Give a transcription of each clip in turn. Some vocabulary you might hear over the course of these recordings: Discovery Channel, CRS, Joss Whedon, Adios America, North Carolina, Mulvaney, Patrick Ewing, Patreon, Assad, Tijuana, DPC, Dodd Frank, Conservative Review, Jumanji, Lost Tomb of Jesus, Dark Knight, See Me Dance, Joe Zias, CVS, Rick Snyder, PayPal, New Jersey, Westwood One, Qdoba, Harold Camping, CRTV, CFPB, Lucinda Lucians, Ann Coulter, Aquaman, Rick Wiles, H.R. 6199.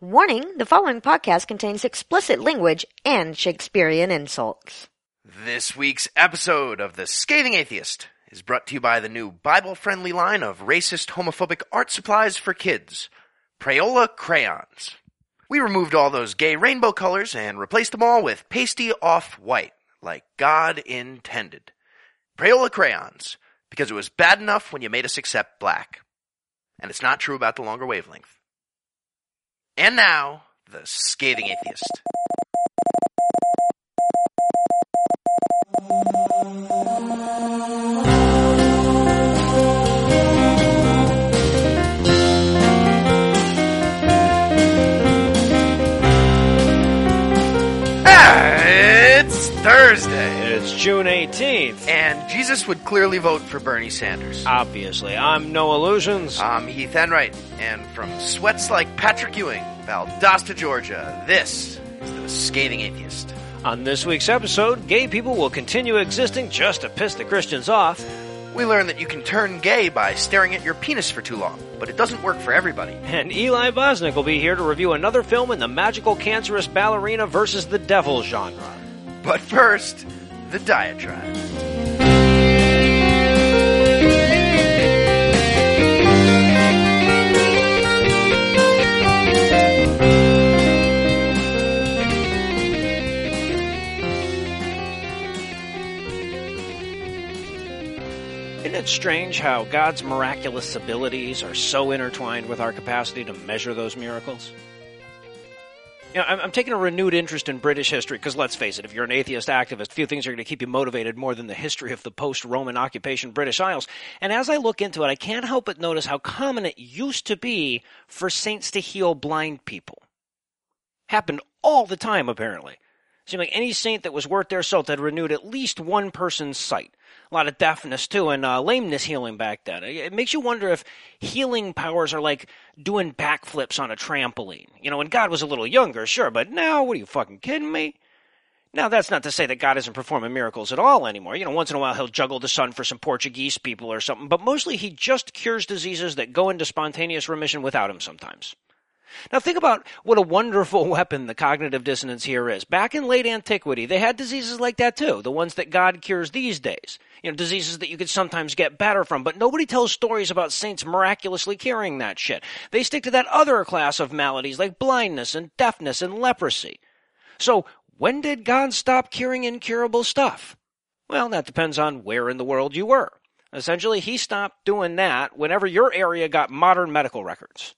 Warning, the following podcast contains explicit language and Shakespearean insults. This week's episode of The Scathing Atheist is brought to you by the new Bible-friendly line of racist, homophobic art supplies for kids, Prayola Crayons. We removed all those gay rainbow colors and replaced them all with pasty off-white, like God intended. Prayola Crayons, because it was bad enough when you made us accept black. And it's not true about the longer wavelength. And now, The Scathing Atheist. It's Thursday. It's June 18th. And Jesus would clearly vote for Bernie Sanders. Obviously. I'm No Illusions. I'm Heath Enright. And from sweats like Patrick Ewing, Valdosta, Georgia, this is The Scathing Atheist. On this week's episode, gay people will continue existing just to piss the Christians off. We learn that you can turn gay by staring at your penis for too long, but it doesn't work for everybody. And Eli Bosnick will be here to review another film in the magical cancerous ballerina versus the devil genre. But first, the diatribe. Isn't it strange how God's miraculous abilities are so intertwined with our capacity to measure those miracles? You know, I'm taking a renewed interest in British history, because let's face it, if you're an atheist activist, few things are going to keep you motivated more than the history of the post-Roman occupation British Isles. And as I look into it, I can't help but notice how common it used to be for saints to heal blind people. Happened all the time, apparently. Seemed like any saint that was worth their salt had renewed at least one person's sight. A lot of deafness, too, and lameness healing back then. It makes you wonder if healing powers are like doing backflips on a trampoline. You know, when God was a little younger, sure, but now, what are you fucking kidding me? Now, that's not to say that God isn't performing miracles at all anymore. You know, once in a while, he'll juggle the sun for some Portuguese people or something, but mostly he just cures diseases that go into spontaneous remission without him sometimes. Now think about what a wonderful weapon the cognitive dissonance here is. Back in late antiquity, they had diseases like that too, the ones that God cures these days. You know, diseases that you could sometimes get better from, but nobody tells stories about saints miraculously curing that shit. They stick to that other class of maladies like blindness and deafness and leprosy. So when did God stop curing incurable stuff? Well, that depends on where in the world you were. Essentially, he stopped doing that whenever your area got modern medical records.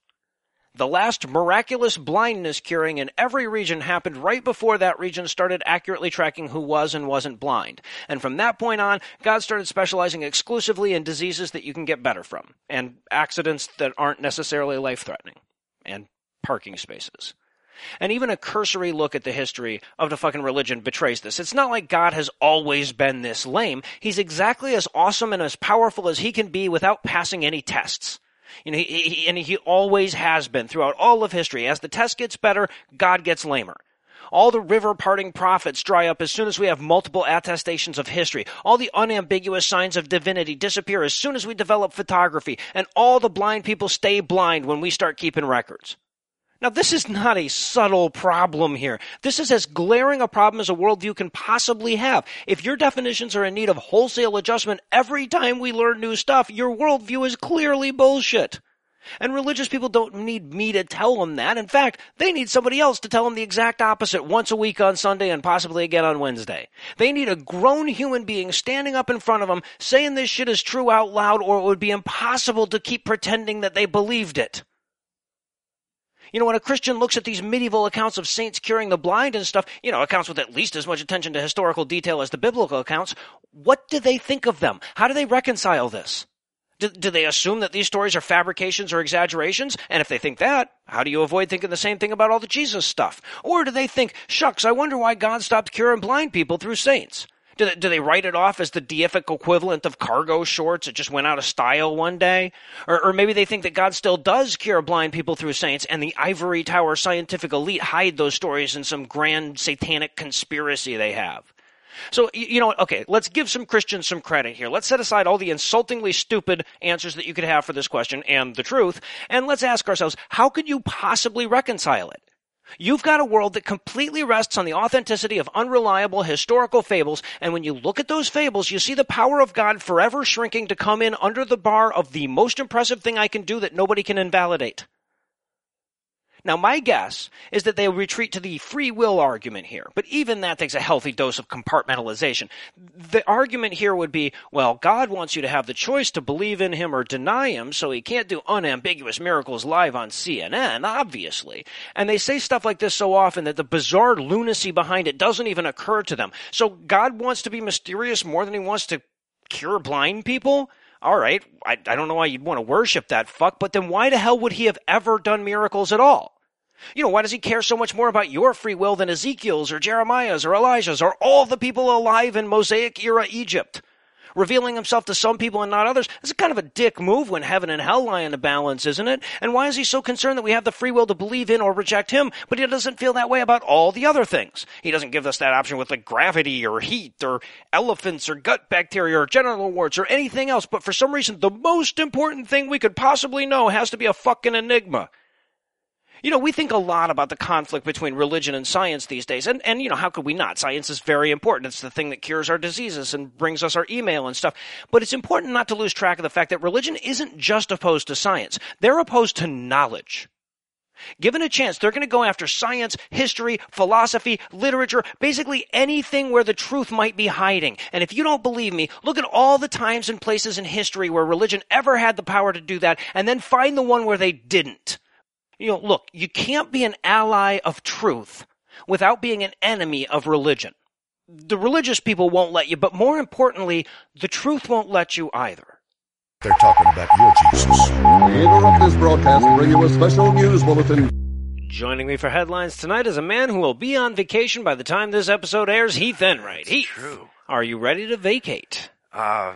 The last miraculous blindness curing in every region happened right before that region started accurately tracking who was and wasn't blind. And from that point on, God started specializing exclusively in diseases that you can get better from, and accidents that aren't necessarily life-threatening, and parking spaces. And even a cursory look at the history of the fucking religion betrays this. It's not like God has always been this lame. He's exactly as awesome and as powerful as he can be without passing any tests. You know, he always has been throughout all of history. As the test gets better, God gets lamer. All the river-parting prophets dry up as soon as we have multiple attestations of history. All the unambiguous signs of divinity disappear as soon as we develop photography. And all the blind people stay blind when we start keeping records. Now, this is not a subtle problem here. This is as glaring a problem as a worldview can possibly have. If your definitions are in need of wholesale adjustment every time we learn new stuff, your worldview is clearly bullshit. And religious people don't need me to tell them that. In fact, they need somebody else to tell them the exact opposite once a week on Sunday and possibly again on Wednesday. They need a grown human being standing up in front of them saying this shit is true out loud, or it would be impossible to keep pretending that they believed it. You know, when a Christian looks at these medieval accounts of saints curing the blind and stuff, you know, accounts with at least as much attention to historical detail as the biblical accounts, what do they think of them? How do they reconcile this? Do they assume that these stories are fabrications or exaggerations? And if they think that, how do you avoid thinking the same thing about all the Jesus stuff? Or do they think, shucks, I wonder why God stopped curing blind people through saints? Do they write it off as the deific equivalent of cargo shorts that just went out of style one day? Or maybe they think that God still does cure blind people through saints, and the ivory tower scientific elite hide those stories in some grand satanic conspiracy they have. So, you know, okay, let's give some Christians some credit here. Let's set aside all the insultingly stupid answers that you could have for this question and the truth, and let's ask ourselves, how could you possibly reconcile it? You've got a world that completely rests on the authenticity of unreliable historical fables, and when you look at those fables, you see the power of God forever shrinking to come in under the bar of the most impressive thing I can do that nobody can invalidate. Now, my guess is that they'll retreat to the free will argument here, but even that takes a healthy dose of compartmentalization. The argument here would be, well, God wants you to have the choice to believe in him or deny him, so he can't do unambiguous miracles live on CNN, obviously. And they say stuff like this so often that the bizarre lunacy behind it doesn't even occur to them. So God wants to be mysterious more than he wants to cure blind people? All right, I don't know why you'd want to worship that fuck, but then why the hell would he have ever done miracles at all? You know, why does he care so much more about your free will than Ezekiel's or Jeremiah's or Elijah's or all the people alive in Mosaic-era Egypt? Revealing himself to some people and not others, it's kind of a dick move when heaven and hell lie in the balance, isn't it? And why is he so concerned that we have the free will to believe in or reject him, but he doesn't feel that way about all the other things? He doesn't give us that option with like gravity or heat or elephants or gut bacteria or genital warts or anything else, but for some reason the most important thing we could possibly know has to be a fucking enigma. You know, we think a lot about the conflict between religion and science these days, and you know, how could we not? Science is very important. It's the thing that cures our diseases and brings us our email and stuff. But it's important not to lose track of the fact that religion isn't just opposed to science. They're opposed to knowledge. Given a chance, they're going to go after science, history, philosophy, literature, basically anything where the truth might be hiding. And if you don't believe me, look at all the times and places in history where religion ever had the power to do that, and then find the one where they didn't. You know, look, you can't be an ally of truth without being an enemy of religion. The religious people won't let you, but more importantly, the truth won't let you either. They're talking about your Jesus. We interrupt this broadcast to bring you a special news bulletin. Joining me for headlines tonight is a man who will be on vacation by the time this episode airs, Heath Enright. Heath, true. Are you ready to vacate? Yeah.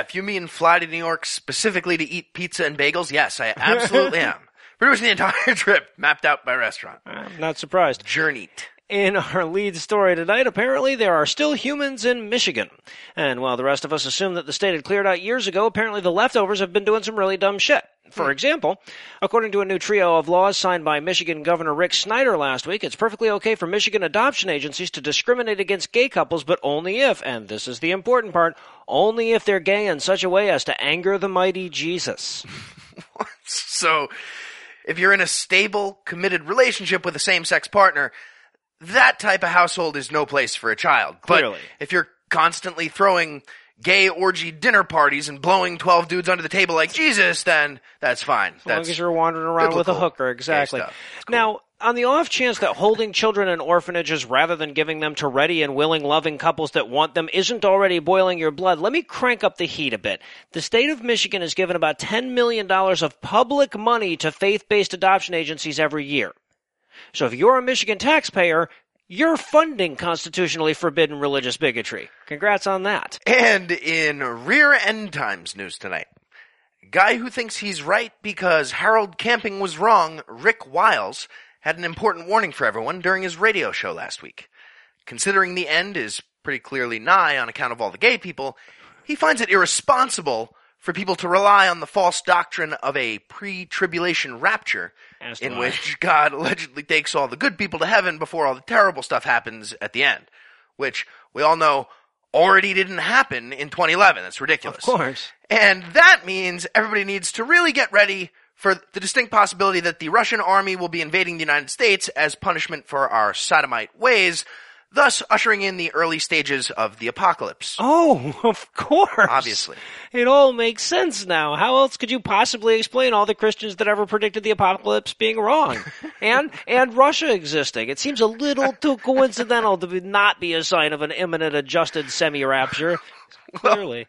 If you mean fly to New York specifically to eat pizza and bagels, yes, I absolutely am. Pretty much the entire trip mapped out by restaurant. I'm not surprised. Journeyed. In our lead story tonight, apparently there are still humans in Michigan. And while the rest of us assume that the state had cleared out years ago, apparently the leftovers have been doing some really dumb shit. For example, according to a new trio of laws signed by Michigan Governor Rick Snyder last week, it's perfectly okay for Michigan adoption agencies to discriminate against gay couples, but only if, and this is the important part, only if they're gay in such a way as to anger the mighty Jesus. So, if you're in a stable, committed relationship with a same-sex partner, that type of household is no place for a child. Clearly. But if you're constantly throwing gay orgy dinner parties and blowing 12 dudes under the table like Jesus, then that's fine. As long as you're wandering around with a hooker, exactly. Cool. Now, on the off chance that holding children in orphanages rather than giving them to ready and willing, loving couples that want them isn't already boiling your blood, let me crank up the heat a bit. The state of Michigan has given about $10 million of public money to faith-based adoption agencies every year. So if you're a Michigan taxpayer, you're funding constitutionally forbidden religious bigotry. Congrats on that. And in Rear End Times news tonight, guy who thinks he's right because Harold Camping was wrong, Rick Wiles, had an important warning for everyone during his radio show last week. Considering the end is pretty clearly nigh on account of all the gay people, he finds it irresponsible for people to rely on the false doctrine of a pre-tribulation rapture in which God allegedly takes all the good people to heaven before all the terrible stuff happens at the end, which we all know already didn't happen in 2011. That's ridiculous. Of course. And that means everybody needs to really get ready for the distinct possibility that the Russian army will be invading the United States as punishment for our sodomite ways, thus ushering in the early stages of the apocalypse. Oh, of course. Obviously. It all makes sense now. How else could you possibly explain all the Christians that ever predicted the apocalypse being wrong? and Russia existing. It seems a little too coincidental to not be a sign of an imminent adjusted semi-rapture. Clearly.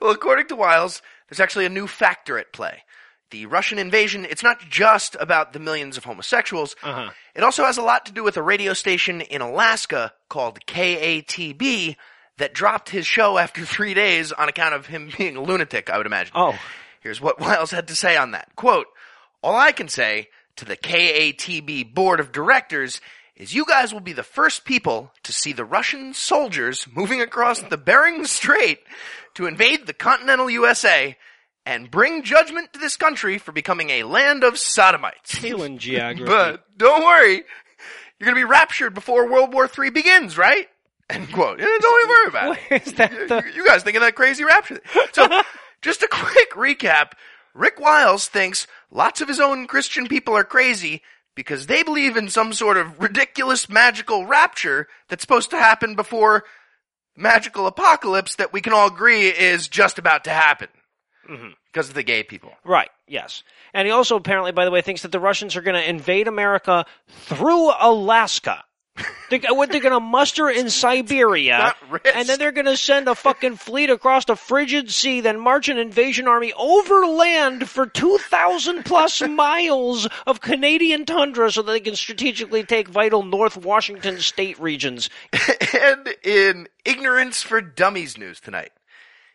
Well, according to Wiles, there's actually a new factor at play. The Russian invasion, it's not just about the millions of homosexuals. Uh-huh. It also has a lot to do with a radio station in Alaska called KATB that dropped his show after 3 days on account of him being a lunatic, I would imagine. Oh. Here's what Wiles had to say on that. Quote, "All I can say to the KATB board of directors is you guys will be the first people to see the Russian soldiers moving across the Bering Strait to invade the continental USA and bring judgment to this country for becoming a land of sodomites. Stealing geography. But don't worry, you're going to be raptured before World War III begins, right? End quote. Don't even worry about it. Is that you guys think of that crazy rapture? So, just a quick recap. Rick Wiles thinks lots of his own Christian people are crazy because they believe in some sort of ridiculous magical rapture that's supposed to happen before magical apocalypse that we can all agree is just about to happen. Mm-hmm. Because of the gay people. Right, yes. And he also apparently, by the way, thinks that the Russians are going to invade America through Alaska. They're going to muster in Siberia, and then they're going to send a fucking fleet across the frigid sea, then march an invasion army over land for 2,000-plus miles of Canadian tundra so that they can strategically take vital North Washington state regions. And in Ignorance for Dummies news tonight,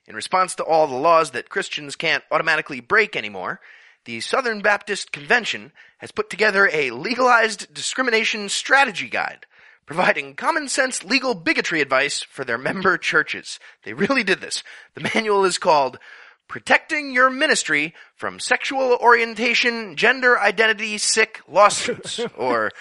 in response to all the laws that Christians can't automatically break anymore, the Southern Baptist Convention has put together a legalized discrimination strategy guide, providing common-sense legal bigotry advice for their member churches. They really did this. The manual is called Protecting Your Ministry from Sexual Orientation, Gender Identity, Sick Lawsuits, or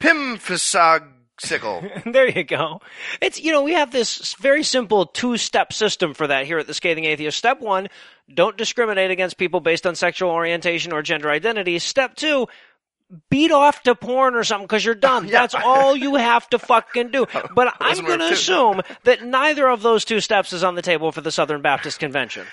Pimfasog. Sickle. There you go. It's, you know, we have this very simple two-step system for that here at The Scathing Atheist. Step one, don't discriminate against people based on sexual orientation or gender identity. Step two, beat off to porn or something because you're dumb. Yeah. That's all you have to fucking do. But I'm going to assume that neither of those two steps is on the table for the Southern Baptist Convention.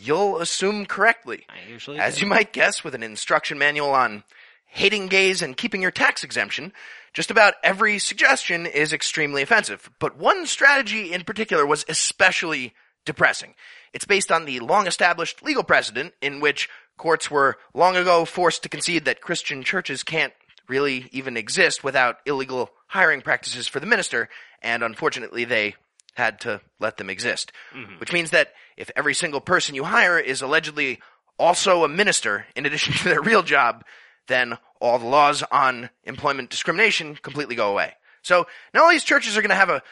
You'll assume correctly. I usually do. As you might guess, with an instruction manual on hating gays and keeping your tax exemption, just about every suggestion is extremely offensive, but one strategy in particular was especially depressing. It's based on the long-established legal precedent in which courts were long ago forced to concede that Christian churches can't really even exist without illegal hiring practices for the minister, and unfortunately they had to let them exist. Mm-hmm. Which means that if every single person you hire is allegedly also a minister in addition to their real job, then all the laws on employment discrimination completely go away. So now all these churches are going to have a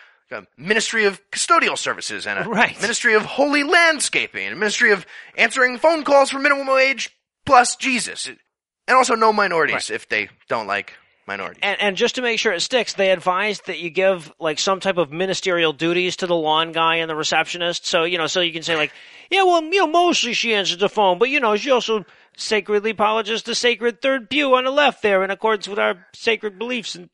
ministry of custodial services and a ministry of holy landscaping and a ministry of answering phone calls for minimum wage plus Jesus. And also no minorities if they don't like minorities. And just to make sure it sticks, they advised that you give like some type of ministerial duties to the lawn guy and the receptionist. So, you know, so you can say like, yeah, well, you know, mostly she answers the phone, but you know, she also sacredly apologize the sacred third pew on the left there in accordance with our sacred beliefs and,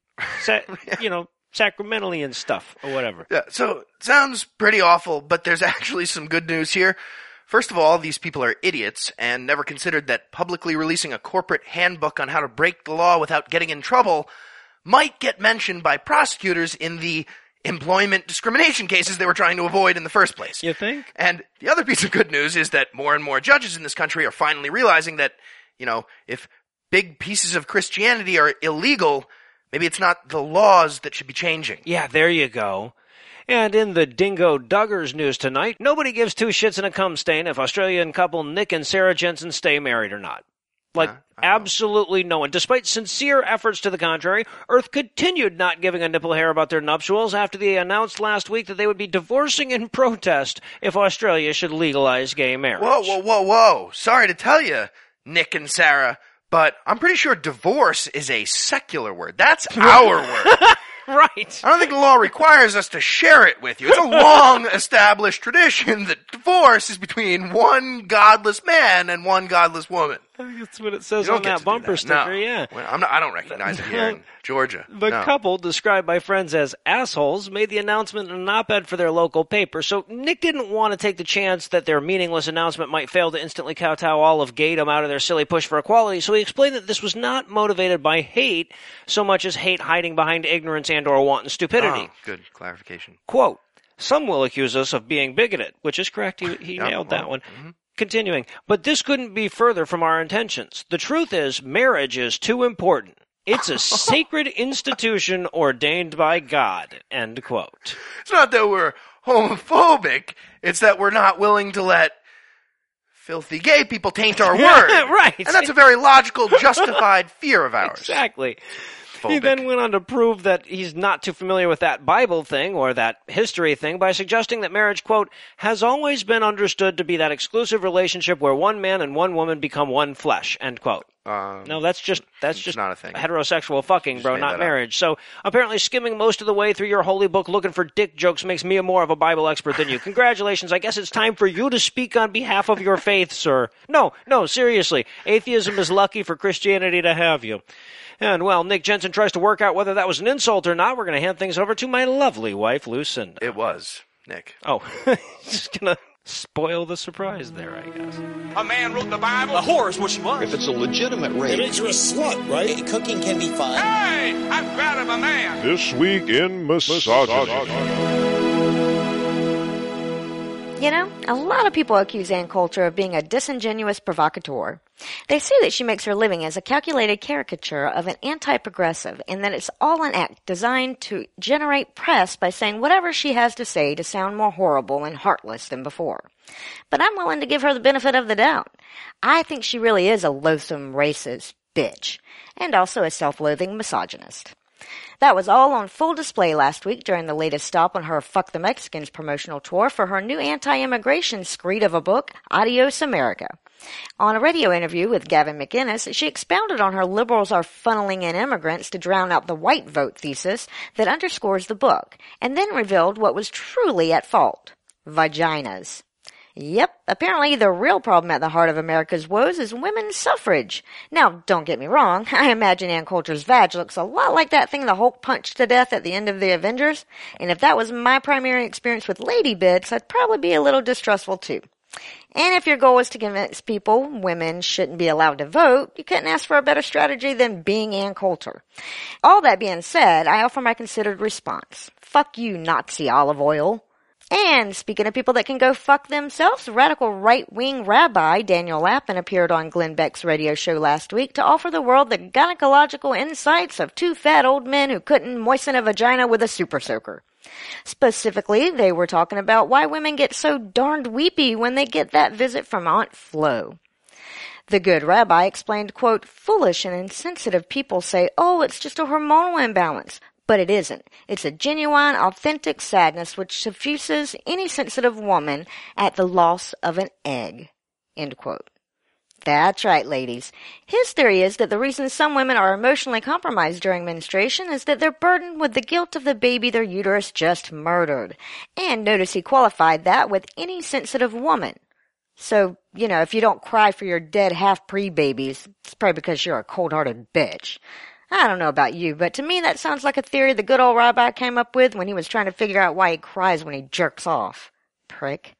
you know, sacramentally and stuff or whatever. Yeah, so sounds pretty awful, but there's actually some good news here. First of all, these people are idiots and never considered that publicly releasing a corporate handbook on how to break the law without getting in trouble might get mentioned by prosecutors in the employment discrimination cases they were trying to avoid in the first place. You think? And the other piece of good news is that more and more judges in this country are finally realizing that, you know, if big pieces of Christianity are illegal, maybe it's not the laws that should be changing. Yeah, there you go. And in the Dingo Duggars news tonight, nobody gives two shits in a cum stain if Australian couple Nick and Sarah Jensen stay married or not. Like, absolutely no one. Despite sincere efforts to the contrary, Earth continued not giving a nipple hair about their nuptials after they announced last week that they would be divorcing in protest if Australia should legalize gay marriage. Whoa. Sorry to tell you, Nick and Sarah, but I'm pretty sure divorce is a secular word. That's our word. Right. I don't think the law requires us to share it with you. It's a long-established tradition that divorce is between one godless man and one godless woman. I think that's what it says on that bumper sticker, yeah. Well, I don't recognize it here in Georgia. The couple, described by friends as assholes, made the announcement in an op-ed for their local paper, so Nick didn't want to take the chance that their meaningless announcement might fail to instantly kowtow all of gaydom out of their silly push for equality, so he explained that this was not motivated by hate so much as hate hiding behind ignorance and or wanton stupidity. Oh, good clarification. Quote, some will accuse us of being bigoted, which is correct. He nailed that one. Mm-hmm. Continuing, but this couldn't be further from our intentions. The truth is, marriage is too important. It's a sacred institution ordained by God. End quote. It's not that we're homophobic. It's that we're not willing to let filthy gay people taint our word. Right. And that's a very logical, justified fear of ours. Exactly. Phobic. He then went on to prove that he's not too familiar with that Bible thing or that history thing by suggesting that marriage, quote, has always been understood to be that exclusive relationship where one man and one woman become one flesh, end quote. No, that's just not a thing. Heterosexual fucking, bro, not marriage. So apparently skimming most of the way through your holy book looking for dick jokes makes me more of a Bible expert than you. Congratulations. I guess it's time for you to speak on behalf of your faith, sir. No, seriously. Atheism is lucky for Christianity to have you. And while Nick Jensen tries to work out whether that was an insult or not, we're going to hand things over to my lovely wife, Lucinda. It was, Nick. Oh, just going to spoil the surprise there, I guess. A man wrote the Bible. A whore is what she was. If it's a legitimate rape, it makes her a slut, right? Cooking can be fun. Hey, I'm proud of a man. This Week in Misogyny. You know, a lot of people accuse Ann Coulter of being a disingenuous provocateur. They say that she makes her living as a calculated caricature of an anti-progressive and that it's all an act designed to generate press by saying whatever she has to say to sound more horrible and heartless than before. But I'm willing to give her the benefit of the doubt. I think she really is a loathsome racist bitch and also a self-loathing misogynist. That was all on full display last week during the latest stop on her Fuck the Mexicans promotional tour for her new anti-immigration screed of a book, Adios America. On a radio interview with Gavin McInnes, she expounded on her liberals are funneling in immigrants to drown out the white vote thesis that underscores the book, and then revealed what was truly at fault. Vaginas. Yep, apparently the real problem at the heart of America's woes is women's suffrage. Now, don't get me wrong, I imagine Ann Coulter's vag looks a lot like that thing the Hulk punched to death at the end of The Avengers, and if that was my primary experience with lady bits, I'd probably be a little distrustful too. And if your goal is to convince people women shouldn't be allowed to vote, you couldn't ask for a better strategy than being Ann Coulter. All that being said, I offer my considered response. Fuck you, Nazi olive oil. And speaking of people that can go fuck themselves, radical right-wing rabbi Daniel Lapin appeared on Glenn Beck's radio show last week to offer the world the gynecological insights of two fat old men who couldn't moisten a vagina with a super soaker. Specifically, they were talking about why women get so darned weepy when they get that visit from Aunt Flo. The good rabbi explained, quote, foolish and insensitive people say, oh, it's just a hormonal imbalance. But it isn't. It's a genuine, authentic sadness which suffuses any sensitive woman at the loss of an egg. End quote. That's right, ladies. His theory is that the reason some women are emotionally compromised during menstruation is that they're burdened with the guilt of the baby their uterus just murdered. And notice he qualified that with any sensitive woman. So, you know, if you don't cry for your dead half-pre babies, it's probably because you're a cold-hearted bitch. I don't know about you, but to me that sounds like a theory the good old rabbi came up with when he was trying to figure out why he cries when he jerks off. Prick.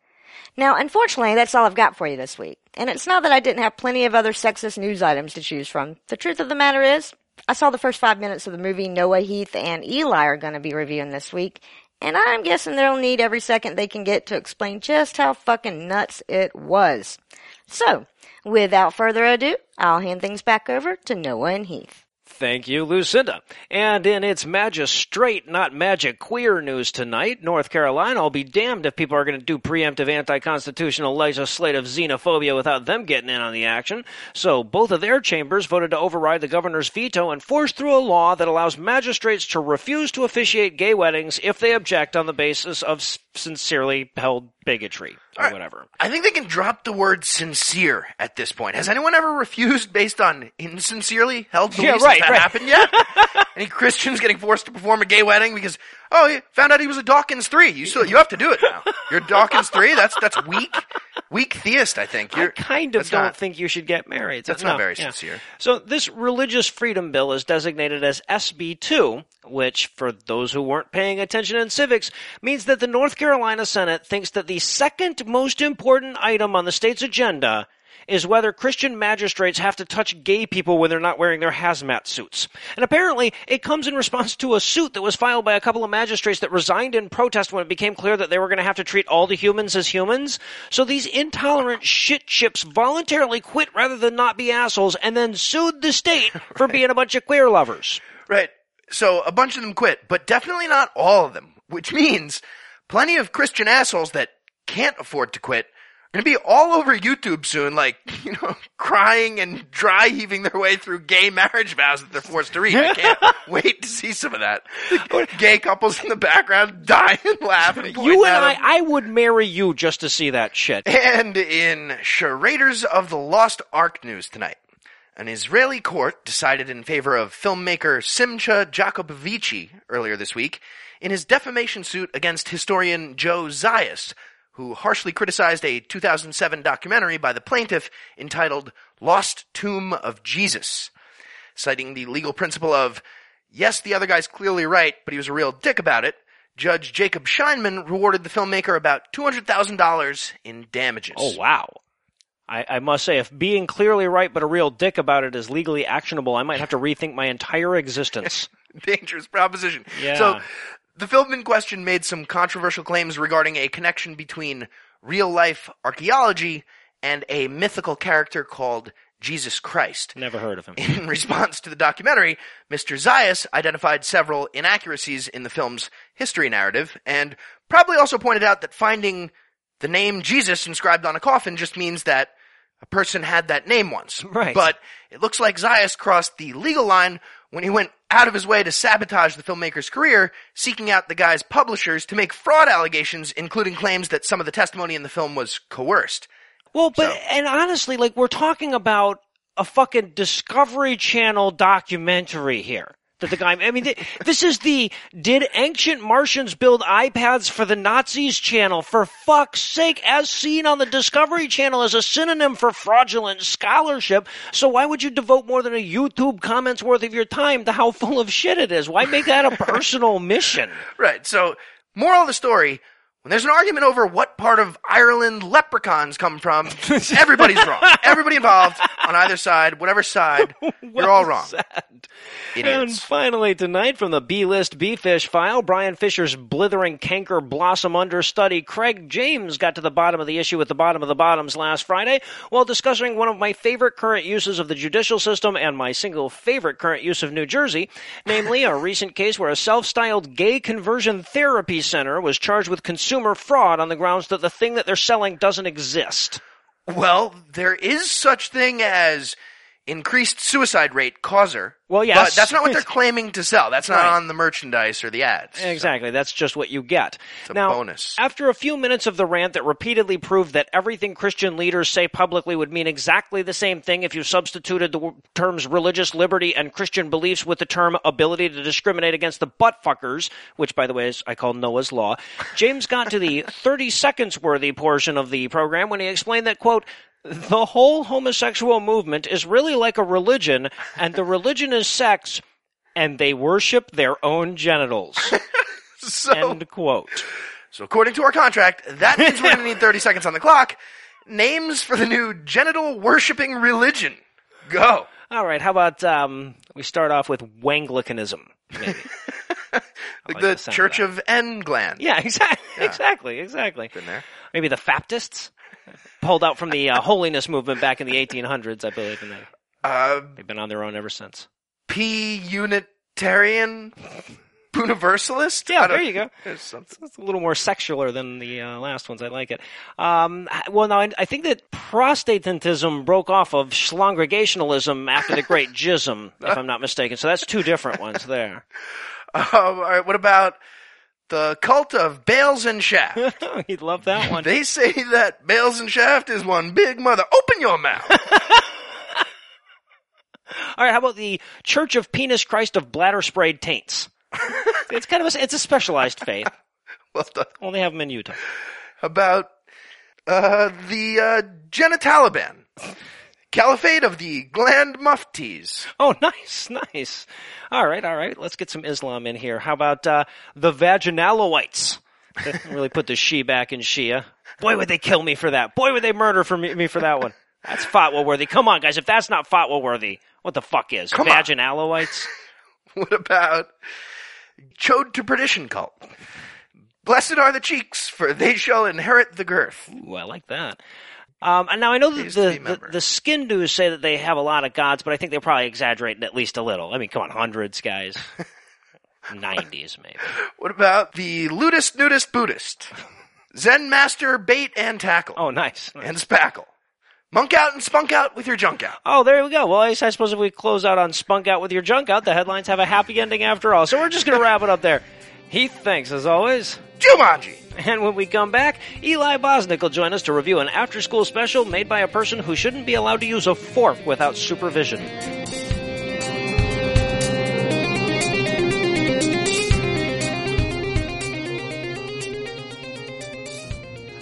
Now, unfortunately, that's all I've got for you this week. And it's not that I didn't have plenty of other sexist news items to choose from. The truth of the matter is, I saw the first 5 minutes of the movie Noah, Heath, and Eli are going to be reviewing this week, and I'm guessing they'll need every second they can get to explain just how fucking nuts it was. So, without further ado, I'll hand things back over to Noah and Heath. Thank you, Lucinda. And in its magistrate, not magic queer news tonight, North Carolina will be damned if people are going to do preemptive anti-constitutional legislative xenophobia without them getting in on the action. So both of their chambers voted to override the governor's veto and force through a law that allows magistrates to refuse to officiate gay weddings if they object on the basis of sincerely held bigotry or whatever. I think they can drop the word sincere at this point. Has anyone ever refused based on insincerely held beliefs? Yeah, right. Has that happened yet? Any Christians getting forced to perform a gay wedding because, oh, he found out he was a Dawkins 3. You have to do it now. You're Dawkins 3? That's weak. Weak theist, I think. I kind of don't think you should get married. That's not very sincere. So this religious freedom bill is designated as SB 2, which, for those who weren't paying attention in civics, means that the North Carolina Senate thinks that the second most important item on the state's agenda is whether Christian magistrates have to touch gay people when they're not wearing their hazmat suits. And apparently, it comes in response to a suit that was filed by a couple of magistrates that resigned in protest when it became clear that they were going to have to treat all the humans as humans. So these intolerant shit chips voluntarily quit rather than not be assholes and then sued the state for being a bunch of queer lovers. Right. So a bunch of them quit, but definitely not all of them, which means plenty of Christian assholes that can't afford to quit going to be all over YouTube soon, like, you know, crying and dry heaving their way through gay marriage vows that they're forced to read. I can't wait to see some of that. Gay couples in the background die and laugh and point you at and them. I would marry you just to see that shit. And in Raiders of the Lost Ark news tonight, an Israeli court decided in favor of filmmaker Simcha Jacobovici earlier this week in his defamation suit against historian Joe Zias, who harshly criticized a 2007 documentary by the plaintiff entitled Lost Tomb of Jesus, citing the legal principle of, yes, the other guy's clearly right, but he was a real dick about it. Judge Jacob Scheinman rewarded the filmmaker about $200,000 in damages. Oh, wow. I must say, if being clearly right but a real dick about it is legally actionable, I might have to rethink my entire existence. Dangerous proposition. Yeah. So, the film in question made some controversial claims regarding a connection between real-life archaeology and a mythical character called Jesus Christ. Never heard of him. In response to the documentary, Mr. Zias identified several inaccuracies in the film's history narrative and probably also pointed out that finding the name Jesus inscribed on a coffin just means that a person had that name once. Right. But it looks like Zias crossed the legal line when he went out of his way to sabotage the filmmaker's career, seeking out the guy's publishers to make fraud allegations, including claims that some of the testimony in the film was coerced. Well, but, and honestly, like, we're talking about a fucking Discovery Channel documentary here. That the guy, I mean, this is the Did Ancient Martians Build iPads for the Nazis channel, for fuck's sake, as seen on the Discovery Channel as a synonym for fraudulent scholarship. So why would you devote more than a YouTube comment's worth of your time to how full of shit it is? Why make that a personal mission? Right. So, moral of the story, when there's an argument over what part of Ireland leprechauns come from, everybody's wrong. Everybody involved on either side, whatever side, well, you're all wrong. And finally tonight, from the B-list B-Fish file, Brian Fisher's blithering canker blossom understudy Craig James got to the bottom of the issue at the bottom of the bottoms last Friday while discussing one of my favorite current uses of the judicial system and my single favorite current use of New Jersey, namely a recent case where a self-styled gay conversion therapy center was charged with consumer fraud on the grounds that the thing that they're selling doesn't exist. Well, there is such thing as increased suicide rate causer. Well, yes. But that's not what they're claiming to sell. That's not right on the merchandise or the ads. Exactly. So that's just what you get. It's now, a bonus. After a few minutes of the rant that repeatedly proved that everything Christian leaders say publicly would mean exactly the same thing if you substituted the terms religious liberty and Christian beliefs with the term ability to discriminate against the buttfuckers, which, by the way, I call Noah's Law, James got to the 30 seconds worthy portion of the program when he explained that, quote, the whole homosexual movement is really like a religion, and the religion is sex, and they worship their own genitals. End quote. So according to our contract, that means we're going to need 30 seconds on the clock. Names for the new genital-worshipping religion. Go. All right, how about we start off with Wanglicanism, maybe. Like the Church of England. Yeah, exactly. Been there. Maybe the Faptists. Pulled out from the holiness movement back in the 1800s, I believe. And they've been on their own ever since. P-Unitarian Universalist? Yeah, there you go. It's a little more sexualer than the last ones. I like it. Well, now, I think that Protestantism broke off of Schlongregationalism after the Great Schism, if I'm not mistaken. So that's two different ones there. All right, what about the cult of Baalshaft? He'd love that one. They say that Baalshaft is one big mother. Open your mouth. All right, how about the Church of Penis Christ of Bladder Sprayed Taints? It's kind of a specialized faith. Well done. Only have them in Utah. How about the Genitaliban? Caliphate of the Gland Muftis. Oh, nice. All right. Let's get some Islam in here. How about the Vaginaloites? They really put the she back in Shia. Boy, would they kill me for that. Boy, would they murder me for that one. That's fatwa-worthy. Come on, guys. If that's not fatwa-worthy, what the fuck is? Come Vaginaloites? On. What about Chode to Perdition cult? Blessed are the cheeks, for they shall inherit the girth. Ooh, I like that. And now I know that the Skindus say that they have a lot of gods, but I think they're probably exaggerating at least a little. I mean, come on, hundreds, guys. 90s, maybe. What about the Ludist Nudist Buddhist? Zen Master Bait and Tackle. Oh, nice. And Spackle. Monk out and spunk out with your junk out. Oh, there we go. Well, I suppose if we close out on spunk out with your junk out, the headlines have a happy ending after all. So we're just going to wrap it up there. Heath, thanks as always. Jumanji! And when we come back, Eli Bosnick will join us to review an after-school special made by a person who shouldn't be allowed to use a fork without supervision.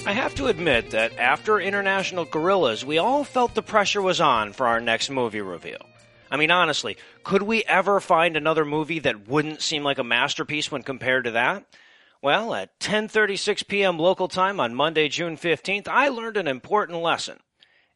I have to admit that after International Gorillas, we all felt the pressure was on for our next movie review. I mean, honestly, could we ever find another movie that wouldn't seem like a masterpiece when compared to that? Well, at 10:36 p.m. local time on Monday, June 15th, I learned an important lesson.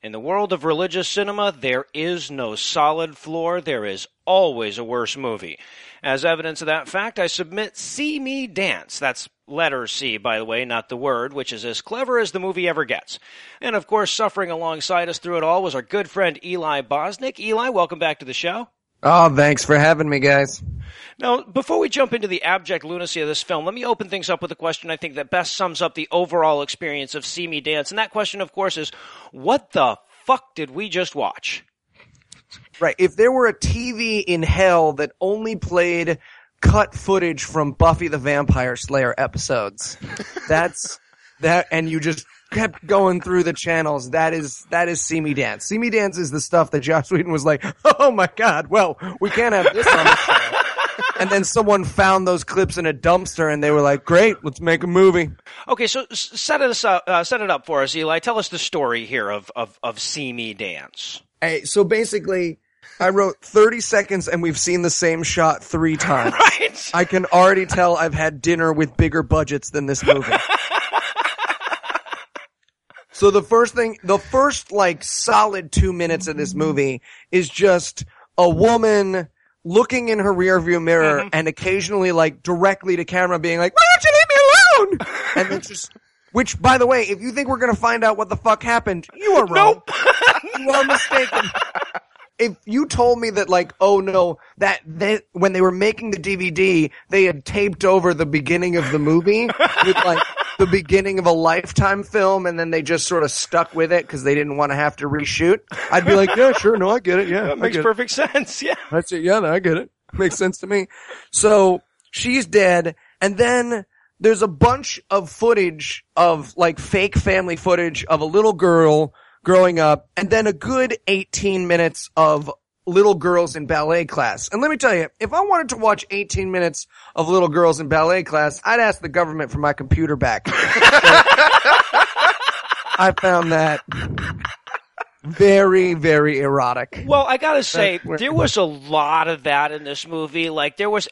In the world of religious cinema, there is no solid floor. There is always a worse movie. As evidence of that fact, I submit See Me Dance. That's letter C, by the way, not the word, which is as clever as the movie ever gets. And, of course, suffering alongside us through it all was our good friend Eli Bosnick. Eli, welcome back to the show. Oh, thanks for having me, guys. Now, before we jump into the abject lunacy of this film, let me open things up with a question I think that best sums up the overall experience of See Me Dance. And that question, of course, is, what the fuck did we just watch? Right. If there were a TV in hell that only played cut footage from Buffy the Vampire Slayer episodes, that's that, and you just kept going through the channels, that is See Me Dance. See Me Dance is the stuff that Joss Whedon was like, oh my god, well, we can't have this on the show. And then someone found those clips in a dumpster and they were like, great, let's make a movie. Okay, so set it up for us, Eli. Tell us the story here of See Me Dance. Hey, so basically, I wrote 30 seconds and we've seen the same shot 3 times. Right? I can already tell I've had dinner with bigger budgets than this movie. So the first like solid 2 minutes of this movie is just a woman looking in her rearview mirror and occasionally like directly to camera being like, why don't you leave me alone? And then just, which by the way, if you think we're going to find out what the fuck happened, you are wrong. Nope. You are mistaken. If you told me that, like, oh no, that when they were making the DVD, they had taped over the beginning of the movie with like the beginning of a Lifetime film, and then they just sort of stuck with it because they didn't want to have to reshoot, I'd be like, yeah, sure, no, I get it, yeah, that makes perfect sense, yeah, that's it, yeah, no, I get it, makes sense to me. So she's dead, and then there's a bunch of footage of like fake family footage of a little girl growing up, and then a good 18 minutes of little girls in ballet class. And let me tell you, if I wanted to watch 18 minutes of little girls in ballet class, I'd ask the government for my computer back. I found that very, very erotic. Well, I gotta say, there was a lot of that in this movie. Like, there was,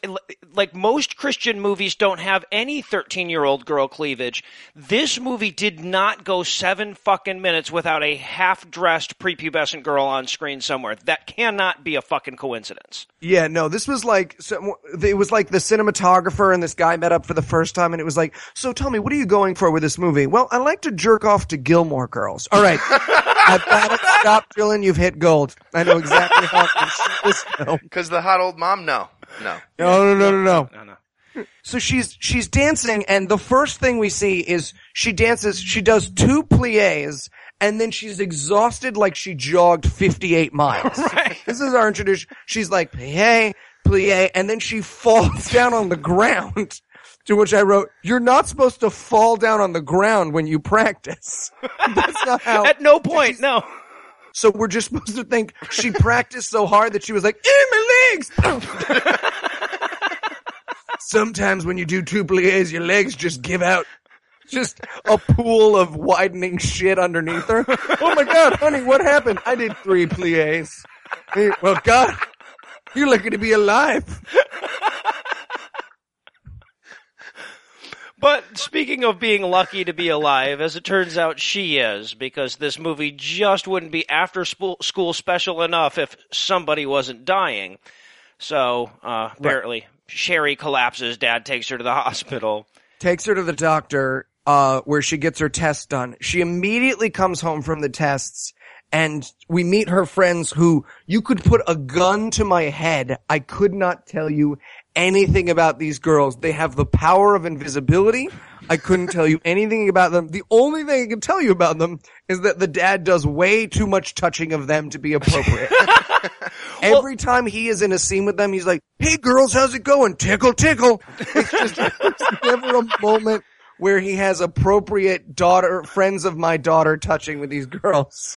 like, most Christian movies don't have any 13-year-old girl cleavage. This movie did not go 7 fucking minutes without a half-dressed prepubescent girl on screen somewhere. That cannot be a fucking coincidence. Yeah, no, this was like, so, it was like the cinematographer and this guy met up for the first time, and it was like, so tell me, what are you going for with this movie? Well, I like to jerk off to Gilmore Girls. All right. I've got it. Stop drilling. You've hit gold. I know exactly how to shoot this film. Because the hot old mom, No. So she's dancing, and the first thing we see is she dances. She does 2 plies, and then she's exhausted like she jogged 58 miles. Right. This is our introduction. She's like, plie, plie, and then she falls down on the ground. To which I wrote, you're not supposed to fall down on the ground when you practice. That's not how. At no point, no. So we're just supposed to think she practiced so hard that she was like, eh, my legs! Sometimes when you do 2 pliés, your legs just give out. Just a pool of widening shit underneath her. Oh my god, honey, what happened? I did 3 pliés. Well, god, you're lucky to be alive. But speaking of being lucky to be alive, as it turns out, she is, because this movie just wouldn't be after school special enough if somebody wasn't dying. So apparently, right. Sherry collapses. Dad takes her to the hospital. Takes her to the doctor where she gets her tests done. She immediately comes home from the tests, and we meet her friends who you could put a gun to my head. I could not tell you anything about these girls. They have the power of invisibility. I couldn't tell you anything about them. The only thing I can tell you about them is that the dad does way too much touching of them to be appropriate. Every time he is in a scene with them, he's like, hey, girls, how's it going? Tickle, tickle. It's just it's never a moment where he has appropriate daughter, friends of my daughter touching with these girls.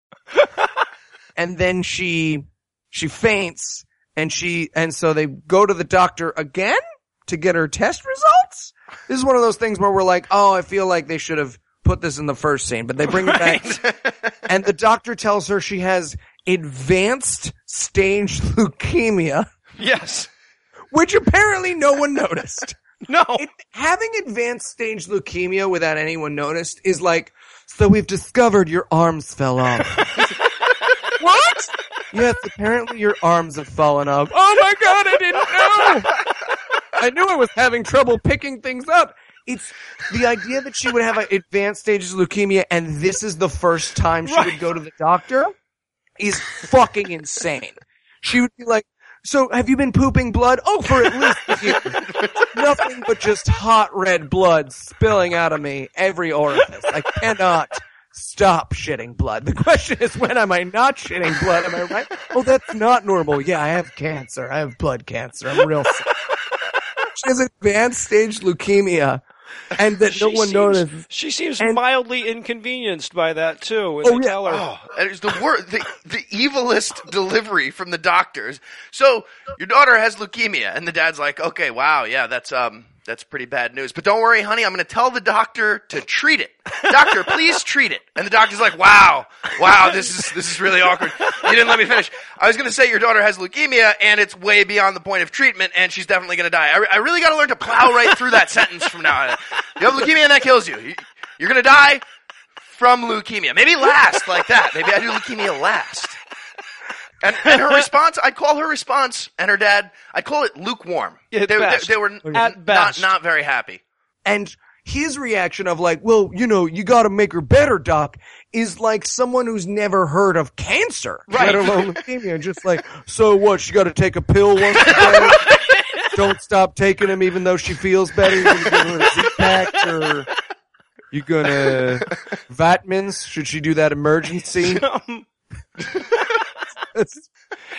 And then she faints and so they go to the doctor again to get her test results. This is one of those things where we're like, oh, I feel like they should have put this in the first scene, but they bring it back. And the doctor tells her she has advanced stage leukemia. Yes. Which apparently no one noticed. No. Having advanced stage leukemia without anyone noticed is like, so we've discovered your arms fell off. What? Yes, apparently your arms have fallen off. Oh my God, I didn't know. I knew I was having trouble picking things up. It's the idea that she would have an advanced stage of leukemia and this is the first time she would go to the doctor is fucking insane. She would be like, so have you been pooping blood? Oh, for at least a year. Nothing but just hot red blood spilling out of me, every orifice. I cannot stop shitting blood. The question is, when am I not shitting blood? Am I right? Oh, that's not normal. Yeah, I have cancer. I have blood cancer. I'm real sick. She has advanced stage leukemia. And that no one noticed. She seems mildly inconvenienced by that too. Oh, yeah. Oh, it's the worst, the evilest delivery from the doctors. So your daughter has leukemia, and the dad's like, "Okay, wow, yeah, that's pretty bad news. But don't worry, honey, I'm going to tell the doctor to treat it. Doctor, please treat it." And the doctor's like, "Wow, this is really awkward. You didn't let me finish. I was going to say your daughter has leukemia, and it's way beyond the point of treatment, and she's definitely going to die. I really got to learn to plow right through that sentence from now on. You have leukemia, and that kills you. You're going to die from leukemia. Maybe last, like that. Maybe I do leukemia last." And her response, I'd call her response and her dad, I'd call it lukewarm. They were at best not very happy. And his reaction of like, well, you know, you got to make her better, doc, is like someone who's never heard of cancer, right? Let alone leukemia. Just like, so what? She got to take a pill once a day. Don't stop taking them, even though she feels better. You're gonna give her a Z-Pack or you're gonna vitamins? Should she do that emergency?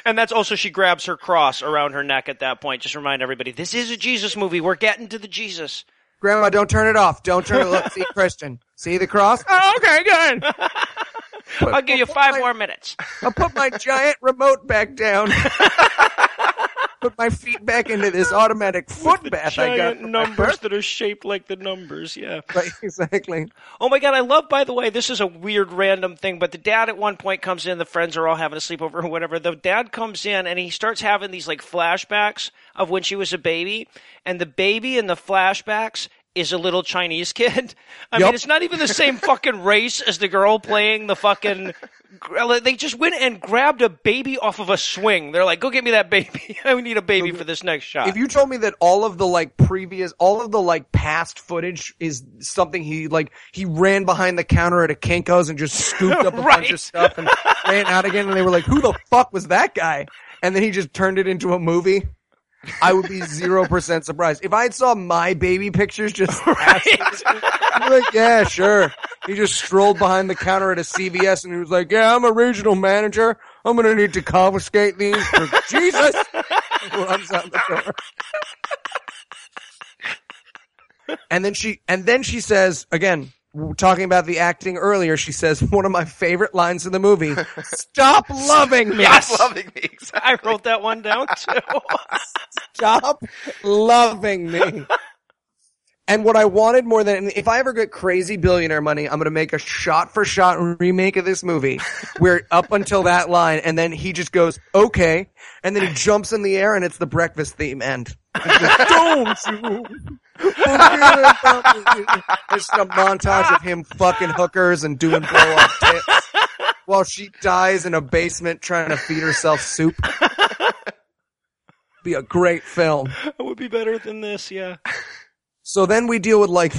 And that's also, she grabs her cross around her neck at that point. Just remind everybody, this is a Jesus movie. We're getting to the Jesus. Grandma, don't turn it off. Don't turn it off. See, Christian. See the cross? Oh, okay, good. I'll give you five more minutes. I'll put my giant remote back down. Put my feet back into this automatic foot bath I got. Numbers that are shaped like the numbers, yeah. Right, exactly. Oh my God, I love, by the way, this is a weird random thing, but the dad at one point comes in, the friends are all having a sleepover or whatever. The dad comes in and he starts having these like flashbacks of when she was a baby, and the baby in the flashbacks is a little Chinese kid. I mean, it's not even the same fucking race as the girl playing the fucking... They just went and grabbed a baby off of a swing. They're like, go get me that baby. We need a baby for this next shot. If you told me that all of the like previous, all of the like past footage is something he ran behind the counter at a Kinko's and just scooped up a bunch of stuff and ran out again, and they were like, who the fuck was that guy? And then he just turned it into a movie. I would be 0% surprised. If I had saw my baby pictures just I'd be like, yeah, sure. He just strolled behind the counter at a CVS and he was like, yeah, I'm a regional manager. I'm going to need to confiscate these for Jesus. Runs out the door. And then she says, again, talking about the acting earlier, she says, one of my favorite lines in the movie, stop loving me. Yes. Stop loving me. Exactly. I wrote that one down too. Stop loving me. And what I wanted more than, if I ever get crazy billionaire money, I'm going to make a shot for shot remake of this movie where up until that line, and then he just goes, okay. And then he jumps in the air and it's the Breakfast Theme end. Don't you? There's a montage of him fucking hookers and doing blow off tits while she dies in a basement trying to feed herself soup. Be a great film. It would be better than this, yeah. So then we deal with like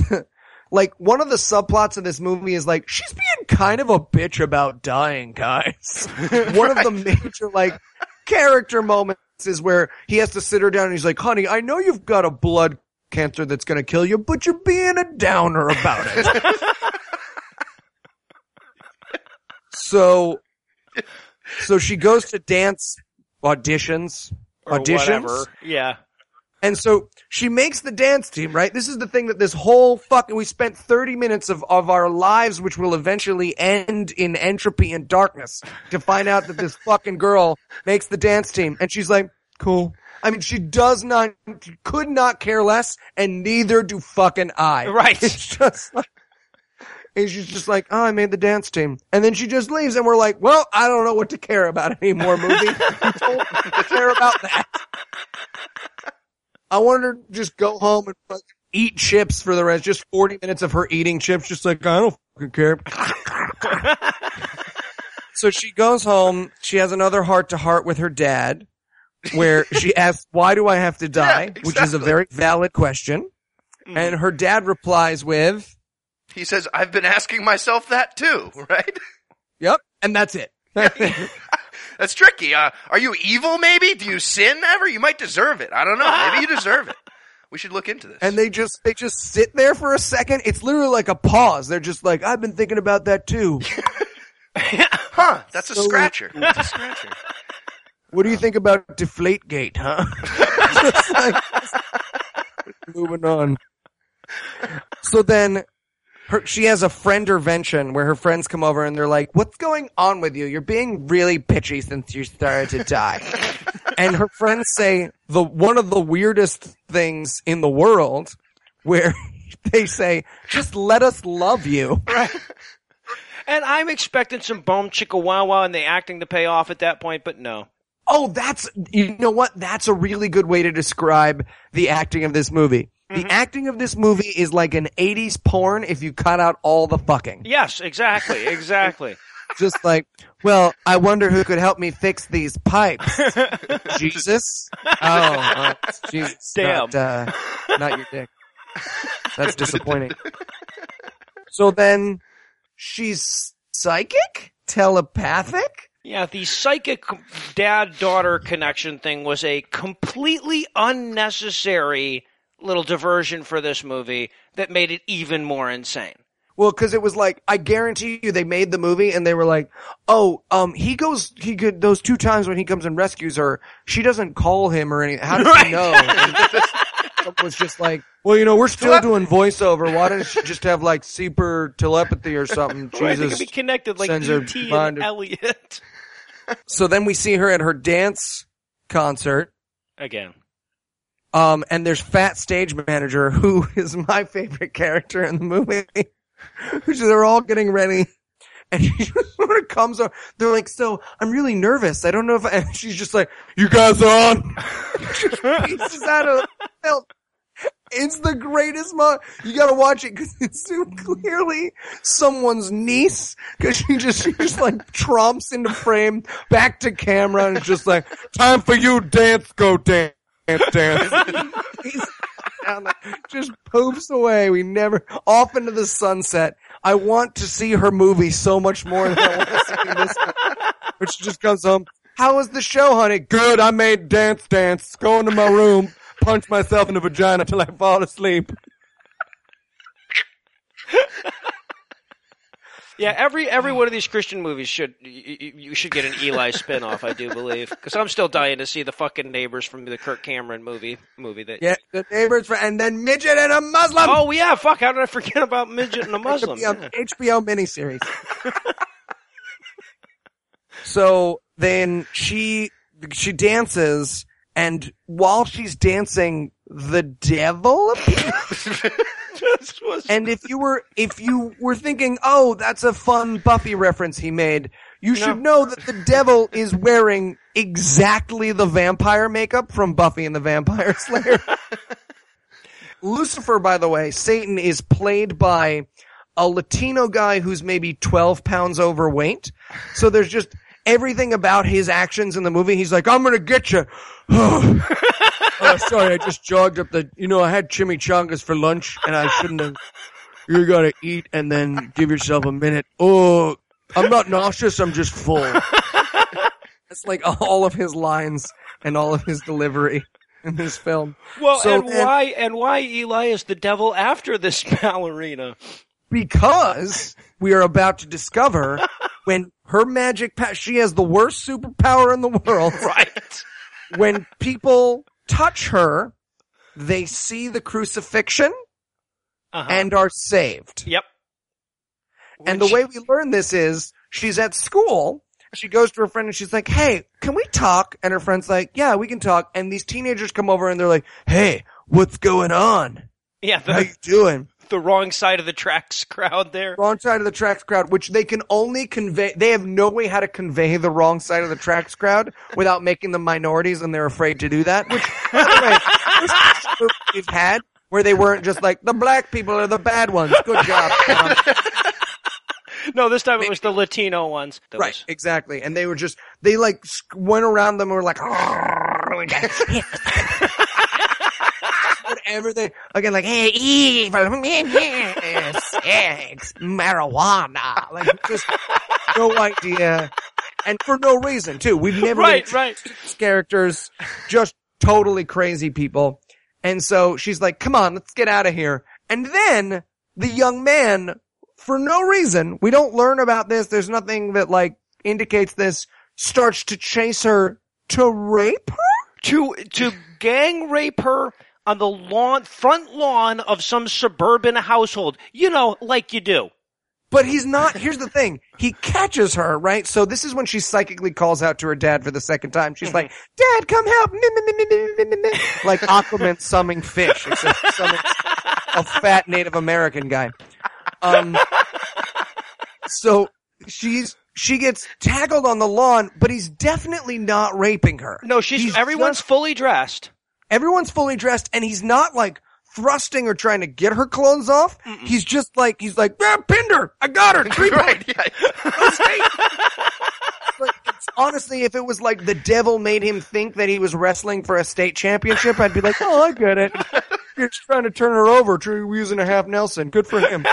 one of the subplots of this movie is like, she's being kind of a bitch about dying, guys. One of the major like character moments is where he has to sit her down and he's like, honey, I know you've got a blood cancer that's going to kill you, but you're being a downer about it. So she goes to dance auditions. Whatever. Yeah. And so she makes the dance team, right? This is the thing that this whole fucking, we spent 30 minutes of our lives, which will eventually end in entropy and darkness, to find out that this fucking girl makes the dance team. And she's like, cool. I mean, she could not care less, and neither do fucking I. Right. And she's just like, oh, I made the dance team. And then she just leaves, and we're like, well, I don't know what to care about anymore, movie. I don't care about that. I wanted her to just go home and fucking eat chips for the rest, just 40 minutes of her eating chips, just like, I don't fucking care. So she goes home, she has another heart-to-heart with her dad, where she asks, why do I have to die? Yeah, exactly. Which is a very valid question. Mm. And her dad replies with... He says, I've been asking myself that too, right? Yep, and that's it. That's tricky. Are you evil, maybe? Do you sin ever? You might deserve it. I don't know. Maybe you deserve it. We should look into this. And they just sit there for a second. It's literally like a pause. They're just like, I've been thinking about that too. Huh, that's a scratcher. That's a scratcher. What do you think about Deflategate, huh? Moving on. So then... She has a friendervention where her friends come over and they're like, what's going on with you? You're being really bitchy since you started to die. And her friends say one of the weirdest things in the world, where they say, just let us love you. Right. And I'm expecting some bum chicka wawa and the acting to pay off at that point, but no. Oh, you know what? That's a really good way to describe the acting of this movie. The acting of this movie is like an 80s porn if you cut out all the fucking. Yes, exactly, exactly. Just like, well, I wonder who could help me fix these pipes. Jesus? Oh, Jesus. Damn. Not your dick. That's disappointing. So then, she's psychic? Telepathic? Yeah, the psychic dad-daughter connection thing was a completely unnecessary... little diversion for this movie that made it even more insane. Well, because it was like, I guarantee you they made the movie and they were like, oh, those 2 times when he comes and rescues her, she doesn't call him or anything. How does she know? It was just like, well, you know, we're still doing voiceover. Why doesn't she just have like super telepathy or something? Jesus, they could be connected like E.T. and Elliot. So then we see her at her dance concert. Again. And there's Fat Stage Manager, who is my favorite character in the movie. They're all getting ready. And she just sort of comes up. They're like, so I'm really nervous. I don't know if and she's just like, you guys are on. Pieces out of the belt. It's the greatest moment. You gotta watch it because it's so clearly someone's niece. Because she just like tromps into frame, back to camera, and it's just like, time for you dance, go dance. He's just poops away. We never off into the sunset. I want to see her movie so much more than I want to see this movie. But she just comes home. How was the show, honey? Good. I made dance. Go into my room, punch myself in the vagina till I fall asleep. Yeah, every one of these Christian movies you should get an Eli spinoff, I do believe, because I'm still dying to see the fucking Neighbors from the Kirk Cameron movie that. Yeah, the Neighbors and then Midget and a Muslim. Oh yeah, fuck! How did I forget about Midget and a Muslim? HBO miniseries. So then she dances, and while she's dancing, the devil appears. And if you were thinking, oh, that's a fun Buffy reference he made, you should know that the devil is wearing exactly the vampire makeup from Buffy and the Vampire Slayer. Lucifer, by the way, Satan, is played by a Latino guy who's maybe 12 pounds overweight. So there's just everything about his actions in the movie. He's like, I'm going to get you. Sorry, I just jogged up I had chimichangas for lunch and I shouldn't have. You gotta eat and then give yourself a minute. Oh, I'm not nauseous, I'm just full. That's like all of his lines and all of his delivery. in this film. Well, so, and why Eli is the devil after this ballerina? Because we are about to discover when her magic she has the worst superpower in the world. Right. When people touch her, they see the crucifixion and are saved. Yep. And the way we learn this is she's at school. She goes to her friend and she's like, hey, can we talk? And her friend's like, yeah, we can talk. And these teenagers come over and they're like, hey, what's going on? Yeah. How you doing? The wrong side of the tracks crowd there. Wrong side of the tracks crowd, which they can only convey. They have no way how to convey the wrong side of the tracks crowd without making them minorities, and they're afraid to do that. Which, by the way, we've had where they weren't just like, the black people are the bad ones. Good job. No, this time it was the Latino ones. Right, exactly. And they were just, they like went around them and were like, whatever they, again, like, hey, evil, sex, marijuana. Like, just no idea. And for no reason, too. We've never been characters, just totally crazy people. And so she's like, come on, let's get out of here. And then the young man, for no reason, we don't learn about this, there's nothing that, like, indicates this, starts to chase her to rape her? To gang rape her on the front lawn of some suburban household. You know, like you do. But he's not, here's the thing, he catches her, right? So this is when she psychically calls out to her dad for the second time. She's like, Dad, come help! Like Aquaman summoning fish, except summons a fat Native American guy. So she gets tackled on the lawn, but he's definitely not raping her. No, everyone's just fully dressed. Everyone's fully dressed, and he's not like thrusting or trying to get her clothes off. Mm-mm. He's just like, pinned her. I got her. 3 points. Right, yeah. Like, honestly, if it was like the devil made him think that he was wrestling for a state championship, I'd be like, oh, I get it. You're just trying to turn her over. We're using a half Nelson. Good for him.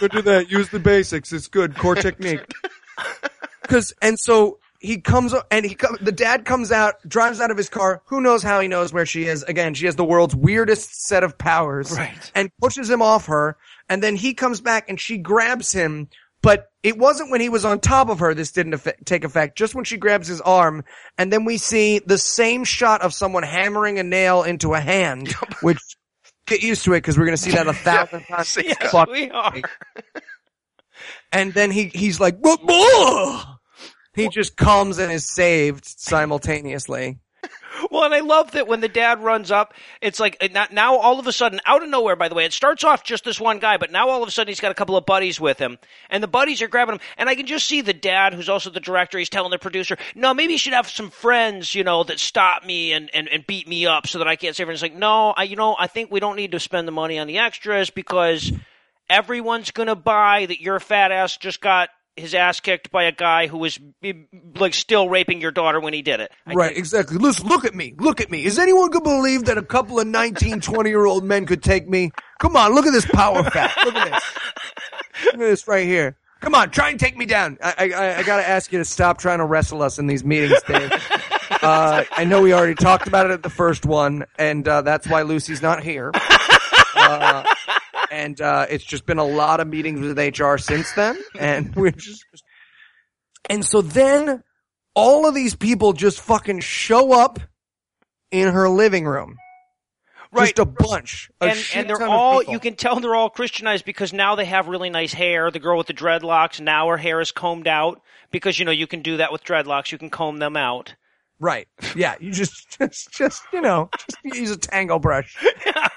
Good to that. Use the basics. It's good. Core technique. And so he comes up and the dad comes out, drives out of his car. Who knows how he knows where she is? Again, she has the world's weirdest set of powers. Right. And pushes him off her. And then he comes back and she grabs him. But it wasn't when he was on top of her this didn't take effect, just when she grabs his arm. And then we see the same shot of someone hammering a nail into a hand, which get used to it because we're going to see that 1,000 times. Yes, we are. And then he's like, whoa! He just comes and is saved simultaneously. Well, and I love that when the dad runs up, it's like now all of a sudden, out of nowhere, by the way, it starts off just this one guy, but now all of a sudden he's got a couple of buddies with him, and the buddies are grabbing him, and I can just see the dad, who's also the director, he's telling the producer, no, maybe you should have some friends, you know, that stop me and beat me up so that I can't save her. And it's like, no, I think we don't need to spend the money on the extras because everyone's going to buy that your fat ass just got his ass kicked by a guy who was like still raping your daughter when he did it. Exactly. Listen, look at me. Is anyone going to believe that a couple of 19, 20-year-old men could take me? Come on, look at this power fat. Look at this. Look at this right here. Come on, try and take me down. I got to ask you to stop trying to wrestle us in these meetings, Dave. I know we already talked about it at the first one, and that's why Lucy's not here. And it's just been a lot of meetings with HR since then. And we're just, and so then all of these people just fucking show up in her living room. Right. Just a bunch. And they're all, you can tell they're all Christianized because now they have really nice hair. The girl with the dreadlocks, now her hair is combed out because, you know, you can do that with dreadlocks. You can comb them out. Right. Yeah. You just you know, just use a tangle brush. Yeah.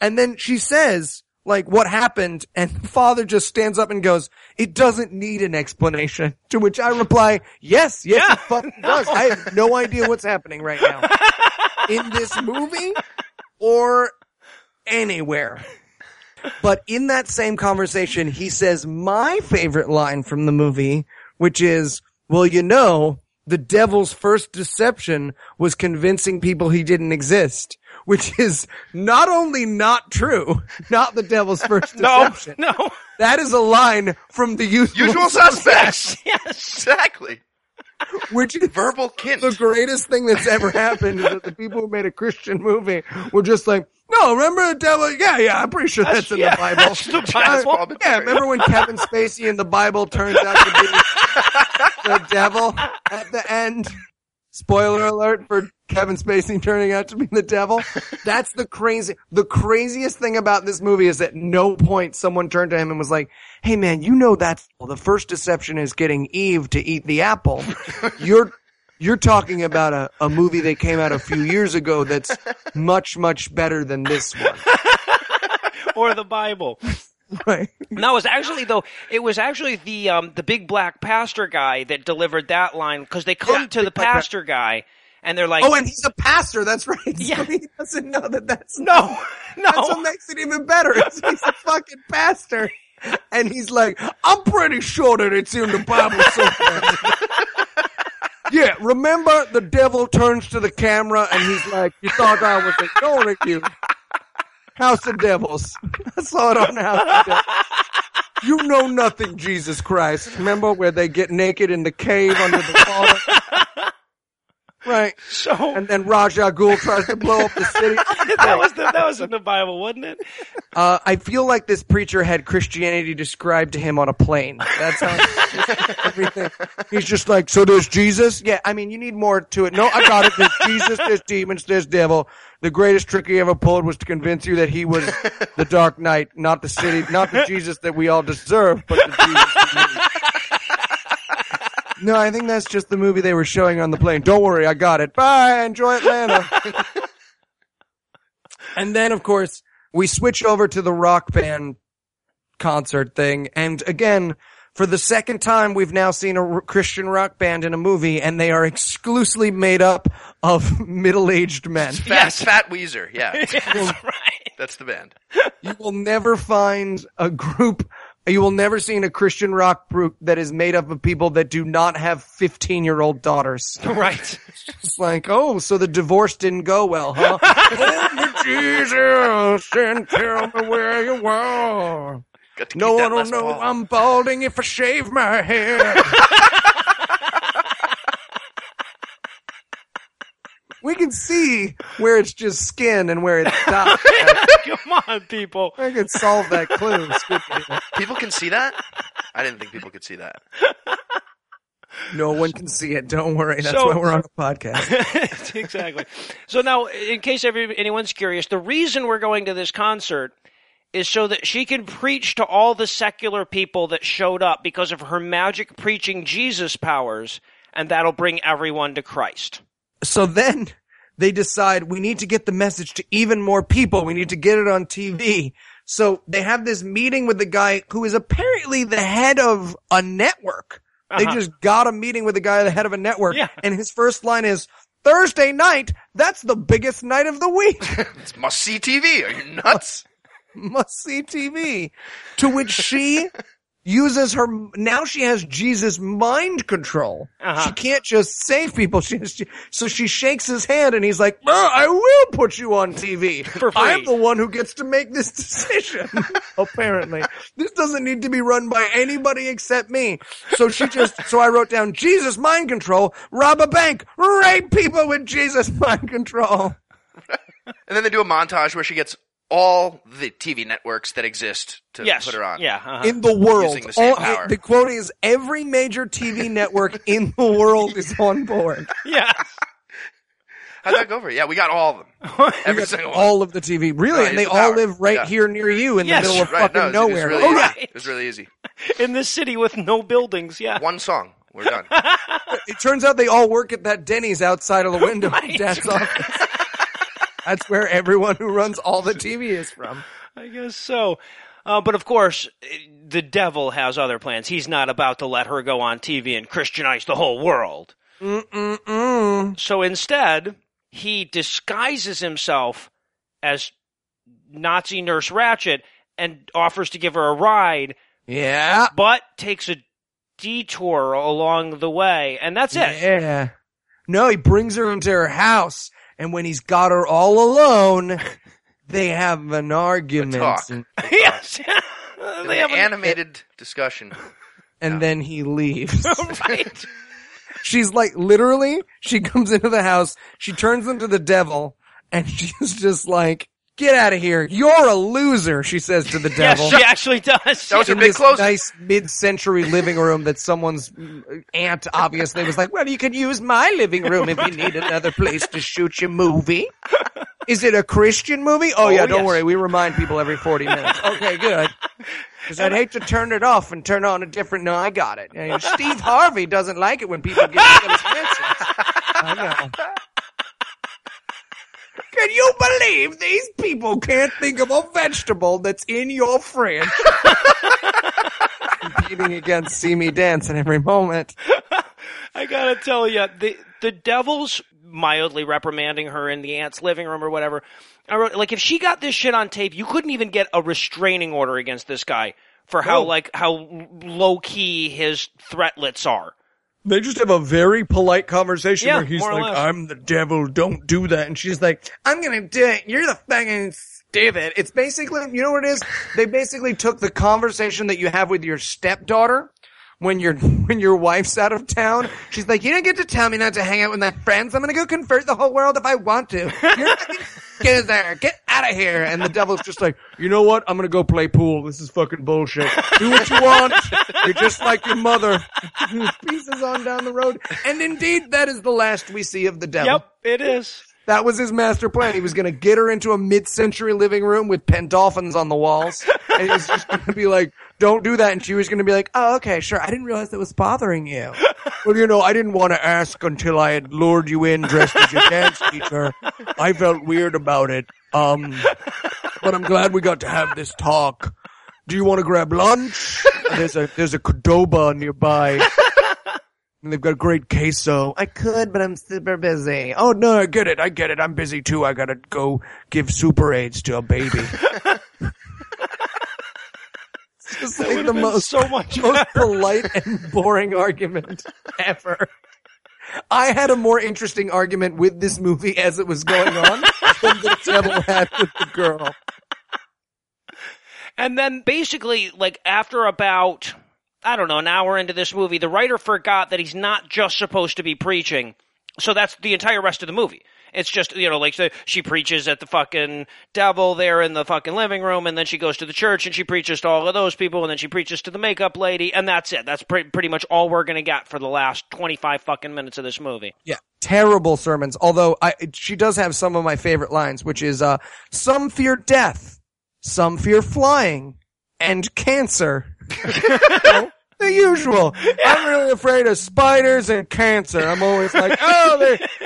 And then she says, like, what happened? And the father just stands up and goes, it doesn't need an explanation. To which I reply, yes, it fucking does. I have no idea what's happening right now in this movie or anywhere. But in that same conversation, he says my favorite line from the movie, which is, well, you know, the devil's first deception was convincing people he didn't exist. Which is not only not true, not the devil's first deception. No. That is a line from the Usual Suspects. Yes. Exactly. Which is verbal kint. The greatest thing that's ever happened is that the people who made a Christian movie were just like, no, remember the devil? Yeah, I'm pretty sure that's in the Bible. That's the Bible. Yeah, remember when Kevin Spacey in the Bible turns out to be the devil at the end? Spoiler alert for Kevin Spacey turning out to be the devil. That's the craziest thing about this movie is at no point someone turned to him and was like, hey man, you know that's, well, the first deception is getting Eve to eat the apple. You're talking about a movie that came out a few years ago that's much, much better than this one. Or the Bible. Right. No, it was actually the big black pastor guy that delivered that line, because they come to the pastor guy and they're like, oh, and he's a pastor, that's right. Yeah. So he doesn't know that that's no. That's what makes it even better. He's a fucking pastor, and he's like, I'm pretty sure that it's in the Bible somewhere. Yeah, remember the devil turns to the camera and he's like, you thought I was ignoring you. House of Devils. I saw it on House of Devils. You know nothing, Jesus Christ. Remember where they get naked in the cave under the water? Right. So, and then Ra's al Ghul tries to blow up the city. That was in the Bible, wasn't it? I feel like this preacher had Christianity described to him on a plane. That's how everything. He's just like, so there's Jesus? Yeah, I mean, you need more to it. No, I got it. There's Jesus, there's demons, there's devil. The greatest trick he ever pulled was to convince you that he was the Dark Knight, not the city, not the Jesus that we all deserve, but the Jesus that we. No, I think that's just the movie they were showing on the plane. Don't worry, I got it. Bye, enjoy Atlanta. And then, of course, we switch over to the rock band concert thing. And again, for the second time, we've now seen a Christian rock band in a movie, and they are exclusively made up of middle-aged men. Yes. Fat Weezer, yeah. Yes, right. That's the band. You will never find a group... You will never see a Christian rock group that is made up of people that do not have 15-year-old daughters. Right. It's like, oh, so the divorce didn't go well, huh? Oh, Jesus, and tell me where you are. No one will know while. I'm balding if I shave my hair. We can see where it's just skin and where it's not. Come on, people. I can solve that clue. People can see that? I didn't think people could see that. No one can see it. Don't worry. That's why we're on a podcast. Exactly. So now, in case anyone's curious, the reason we're going to this concert is so that she can preach to all the secular people that showed up because of her magic preaching Jesus powers, and that'll bring everyone to Christ. So then they decide we need to get the message to even more people. We need to get it on TV. So they have this meeting with the guy who is apparently the head of a network. Uh-huh. They just got a meeting with the guy, the head of a network. Yeah. And his first line is, Thursday night, that's the biggest night of the week. It's must-see TV. Are you nuts? Must-see TV. To which she... uses her, now she has Jesus mind control. Uh-huh. She can't just save people. So she shakes his hand and he's like, I will put you on TV. For free. I'm the one who gets to make this decision. Apparently. This doesn't need to be run by anybody except me. So I wrote down Jesus mind control, rob a bank, rape people with Jesus mind control. And then they do a montage where she gets all the TV networks that exist to put her on. Yeah, uh-huh. In the world. Using the same power. The quote is, every major TV network in the world is on board. Yeah. How'd that go for you? Yeah, we got all of them. Every single one. All of the TV. Really? And they all live right here near you in the middle of fucking nowhere. Really It was really easy. In this city with no buildings, yeah. One song. We're done. It turns out they all work at that Denny's outside of the window in Dad's office. That's where everyone who runs all the TV is from. I guess so. But of course, the devil has other plans. He's not about to let her go on TV and Christianize the whole world. Mm-mm-mm. So instead, he disguises himself as Nazi Nurse Ratched and offers to give her a ride. Yeah. But takes a detour along the way. And that's it. Yeah. No, he brings her into her house. And when he's got her all alone, they have an argument. Yes. They have an animated discussion. And then he leaves. Right. She's like, literally, she comes into the house, she turns them to the devil, and she's just like, "Get out of here. You're a loser," she says to the devil. Yeah, she actually does. That was her big closing. Nice mid-century living room that someone's aunt obviously was like, "Well, you can use my living room if you need another place to shoot your movie." Is it a Christian movie? Oh, yeah, don't worry. We remind people every 40 minutes. Okay, good. Because I'd hate to turn it off and turn on a different – no, I got it. You know, Steve Harvey doesn't like it when people give him his answers. I know. Can you believe these people can't think of a vegetable that's in your fridge? Competing against See Me Dance at every moment. I gotta tell you, the devil's mildly reprimanding her in the aunt's living room or whatever. I wrote, like, if she got this shit on tape, you couldn't even get a restraining order against this guy for how, like, how low-key his threatlets are. They just have a very polite conversation where he's like, "I'm the devil, don't do that." And she's like, "I'm gonna do it. You're the fucking David." It's basically, you know what it is? They basically took the conversation that you have with your stepdaughter when your wife's out of town. She's like, "You don't get to tell me not to hang out with my friends. I'm gonna go convert the whole world if I want to. You're fucking get out of here." And the devil's just like, "You know what? I'm gonna go play pool. This is fucking bullshit. Do what you want. You're just like your mother." Pieces on down the road. And indeed, that is the last we see of the devil. Yep, it is. That was his master plan. He was gonna get her into a mid-century living room with pendolphins on the walls. And he was just gonna be like, "Don't do that." And she was going to be like, "Oh, okay, sure. I didn't realize that was bothering you." "Well, you know, I didn't want to ask until I had lured you in dressed as your dance teacher. I felt weird about it. But I'm glad we got to have this talk. Do you want to grab lunch? There's a Qdoba nearby. And they've got great queso." "I could, but I'm super busy." "Oh, no, I get it. I'm busy too. I got to go give super aids to a baby." Just like the most polite and boring argument ever. I had a more interesting argument with this movie as it was going on than the devil had with the girl. And then basically, like, after about, I don't know, an hour into this movie, the writer forgot that he's not just supposed to be preaching. So that's the entire rest of the movie. It's just, you know, like she preaches at the fucking devil there in the fucking living room, and then she goes to the church and she preaches to all of those people, and then she preaches to the makeup lady, and that's it. That's pretty much all we're going to get for the last 25 fucking minutes of this movie. Yeah. Terrible sermons, although she does have some of my favorite lines, which is, "Some fear death, some fear flying, and cancer." The usual. Yeah. "I'm really afraid of spiders and cancer." I'm always like,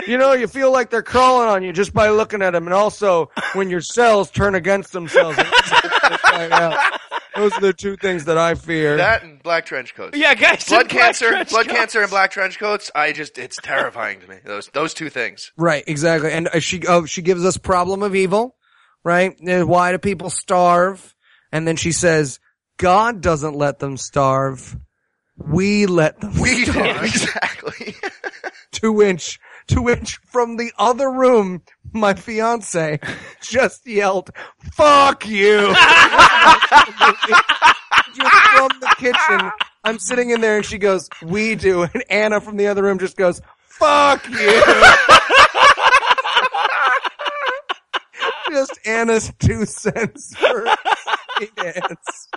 you know, you feel like they're crawling on you just by looking at them. And also when your cells turn against themselves. Those are the two things that I fear. That and black trench coats. Yeah, guys. Blood cancer and black trench coats. It's terrifying to me. Those two things. Right. Exactly. And she gives us problem of evil, right? Why do people starve? And then she says, "God doesn't let them starve. We let them starve." Exactly. To which from the other room, my fiance just yelled, "Fuck you." Just from the kitchen. I'm sitting in there and she goes, "We do." And Anna from the other room just goes, "Fuck you." Just Anna's 2 cents for dance.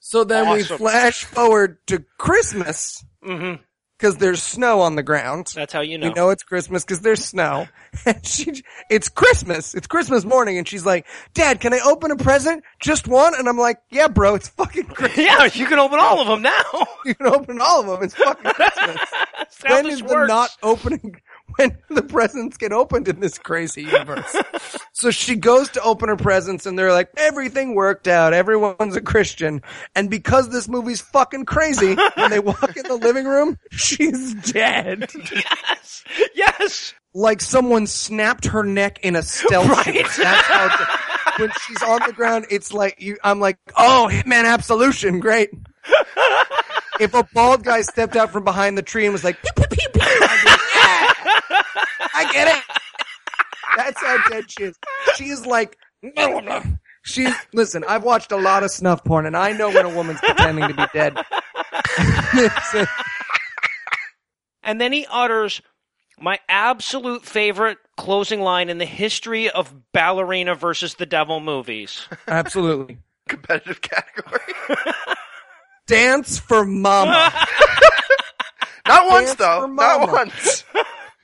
So then we flash forward to Christmas, because there's snow on the ground. That's how you know. You know it's Christmas because there's snow. And it's Christmas. It's Christmas morning, and she's like, "Dad, can I open a present? Just one?" And I'm like, "Yeah, bro, it's fucking Christmas." Yeah, you can open all of them now. You can open all of them. It's fucking Christmas. When is the not opening? When the presents get opened in this crazy universe. So she goes to open her presents and they're like, everything worked out. Everyone's a Christian. And because this movie's fucking crazy, when they walk in the living room, she's dead. Yes. Yes. Like someone snapped her neck in a stealth. Right. That's how when she's on the ground, it's like I'm like, "Oh, Hitman Absolution. Great." If a bald guy stepped out from behind the tree and was like, "Pew, pew, pew, pew," I get it. That's how dead she is. She is like, listen, I've watched a lot of snuff porn, and I know when a woman's pretending to be dead. And then he utters my absolute favorite closing line in the history of Ballerina versus the Devil movies. Absolutely. Competitive category. Dance for Mama. Not once, though. Not once.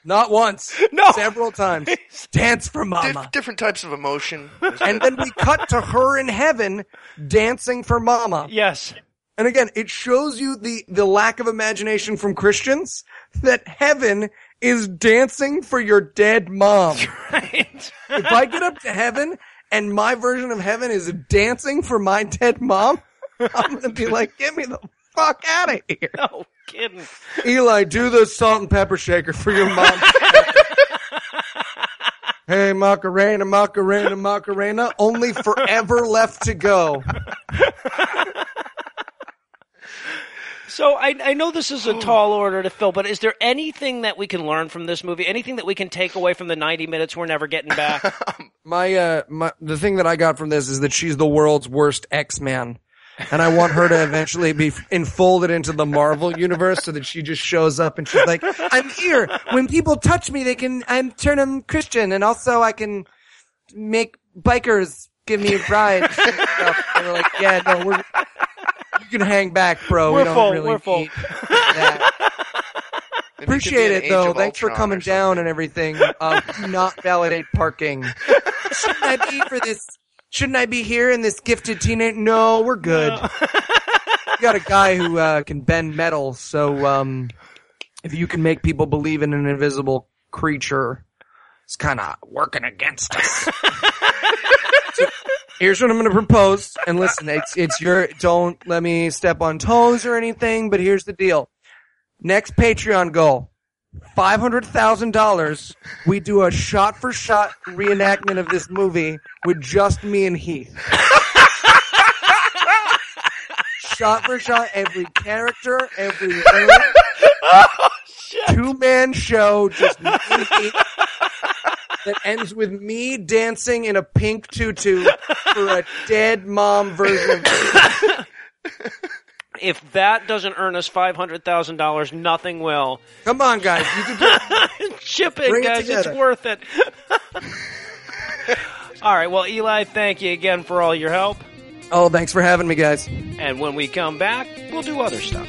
Not once. No. Several times. Dance for Mama. Different types of emotion. And then we cut to her in heaven dancing for Mama. Yes. And again, it shows you the lack of imagination from Christians that heaven is dancing for your dead mom. Right. If I get up to heaven and my version of heaven is dancing for my dead mom, I'm going to be like, get me the fuck out of here. No kidding. Eli, do the salt and pepper shaker for your mom. Hey, Macarena, Macarena, Macarena, only forever left to go. So I know this is a tall order to fill, but is there anything that we can learn from this movie? Anything that we can take away from the 90 minutes we're never getting back? The thing that I got from this is that she's the world's worst X-Man. And I want her to eventually be enfolded into the Marvel universe so that she just shows up and she's like, I'm here. When people touch me, I turn them Christian. And also I can make bikers give me a ride. And stuff. And they're like, yeah, no, you can hang back, bro. We're full. Appreciate it, though. Thanks for coming down and everything. Do not validate parking. Shouldn't I be for this? Shouldn't I be here in this gifted teenage? No, we're good. No. We got a guy who can bend metal, so if you can make people believe in an invisible creature, it's kind of working against us. So here's what I'm going to propose, and listen, don't let me step on toes or anything, but here's the deal. Next Patreon goal. $500,000, we do a shot-for-shot reenactment of this movie with just me and Heath. Shot-for-shot, every character, every room. Oh, shit. Two-man show, just me and Heath, that ends with me dancing in a pink tutu for a dead mom version of it. If that doesn't earn us $500,000, nothing will. Come on, guys. You can chip it, guys. It's worth it. All right. Well, Eli, thank you again for all your help. Oh, thanks for having me, guys. And when we come back, we'll do other stuff.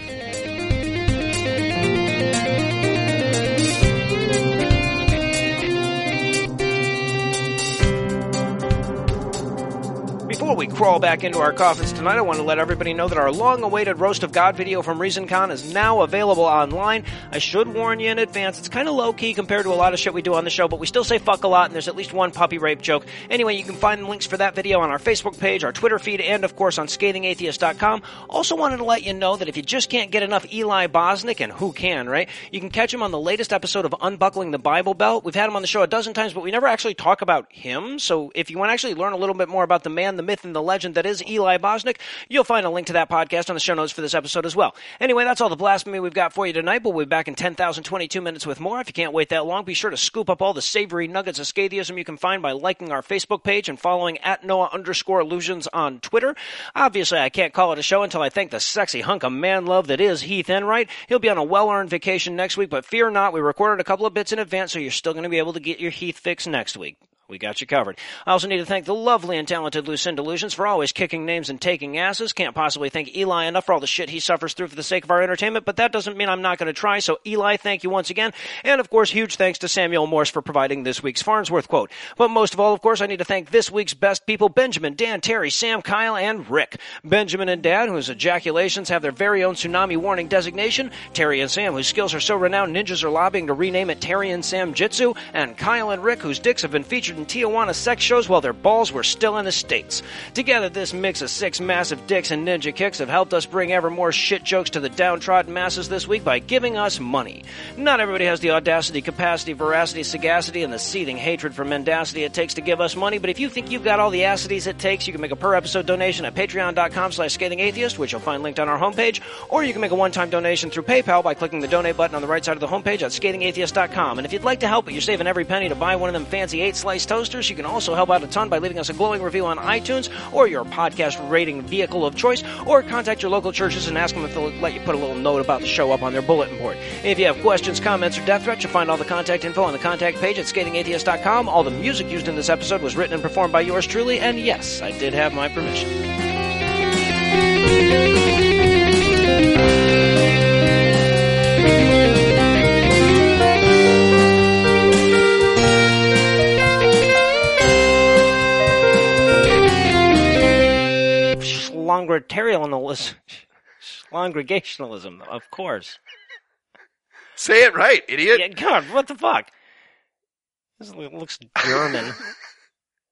Before we crawl back into our coffins tonight, I want to let everybody know that our long-awaited Roast of God video from ReasonCon is now available online. I should warn you in advance, it's kind of low-key compared to a lot of shit we do on the show, but we still say fuck a lot, and there's at least one puppy rape joke. Anyway, you can find links for that video on our Facebook page, our Twitter feed, and, of course, on ScathingAtheist.com. Also wanted to let you know that if you just can't get enough Eli Bosnick, and who can, right? You can catch him on the latest episode of Unbuckling the Bible Belt. We've had him on the show a dozen times, but we never actually talk about him, so if you want to actually learn a little bit more about the man, the myth, and the legend that is Eli Bosnick, you'll find a link to that podcast on the show notes for this episode as well. Anyway, that's all the blasphemy we've got for you tonight. We'll be back in 10,022 minutes with more. If you can't wait that long, be sure to scoop up all the savory nuggets of scatheism you can find by liking our Facebook page and following @Noah_illusions on Twitter. Obviously, I can't call it a show until I thank the sexy hunk of man love that is Heath Enright. He'll be on a well-earned vacation next week, but fear not, we recorded a couple of bits in advance, so you're still going to be able to get your Heath fix next week. We got you covered. I also need to thank the lovely and talented Lucinda Lucians for always kicking names and taking asses. Can't possibly thank Eli enough for all the shit he suffers through for the sake of our entertainment, but that doesn't mean I'm not going to try. So, Eli, thank you once again. And, of course, huge thanks to Samuel Morse for providing this week's Farnsworth quote. But most of all, of course, I need to thank this week's best people, Benjamin, Dan, Terry, Sam, Kyle, and Rick. Benjamin and Dan, whose ejaculations have their very own tsunami warning designation. Terry and Sam, whose skills are so renowned, ninjas are lobbying to rename it Terry and Sam Jitsu. And Kyle and Rick, whose dicks have been featured in Tijuana sex shows while their balls were still in the States. Together, this mix of six massive dicks and ninja kicks have helped us bring ever more shit jokes to the downtrodden masses this week by giving us money. Not everybody has the audacity, capacity, veracity, sagacity, and the seething hatred for mendacity it takes to give us money, but if you think you've got all the acidities it takes, you can make a per-episode donation at patreon.com/scathingatheist, which you'll find linked on our homepage, or you can make a one-time donation through PayPal by clicking the donate button on the right side of the homepage at scathingatheist.com. And if you'd like to help, but you're saving every penny to buy one of them fancy 8-slice Space Toasters. You can also help out a ton by leaving us a glowing review on iTunes or your podcast rating vehicle of choice, or contact your local churches and ask them if they'll let you put a little note about the show up on their bulletin board. If you have questions, comments, or death threats, you'll find all the contact info on the contact page at ScathingAtheist.com. All the music used in this episode was written and performed by yours truly, and yes, I did have my permission. Schlongregationalism, of course. Say it right, idiot. Yeah, God, what the fuck? This looks German.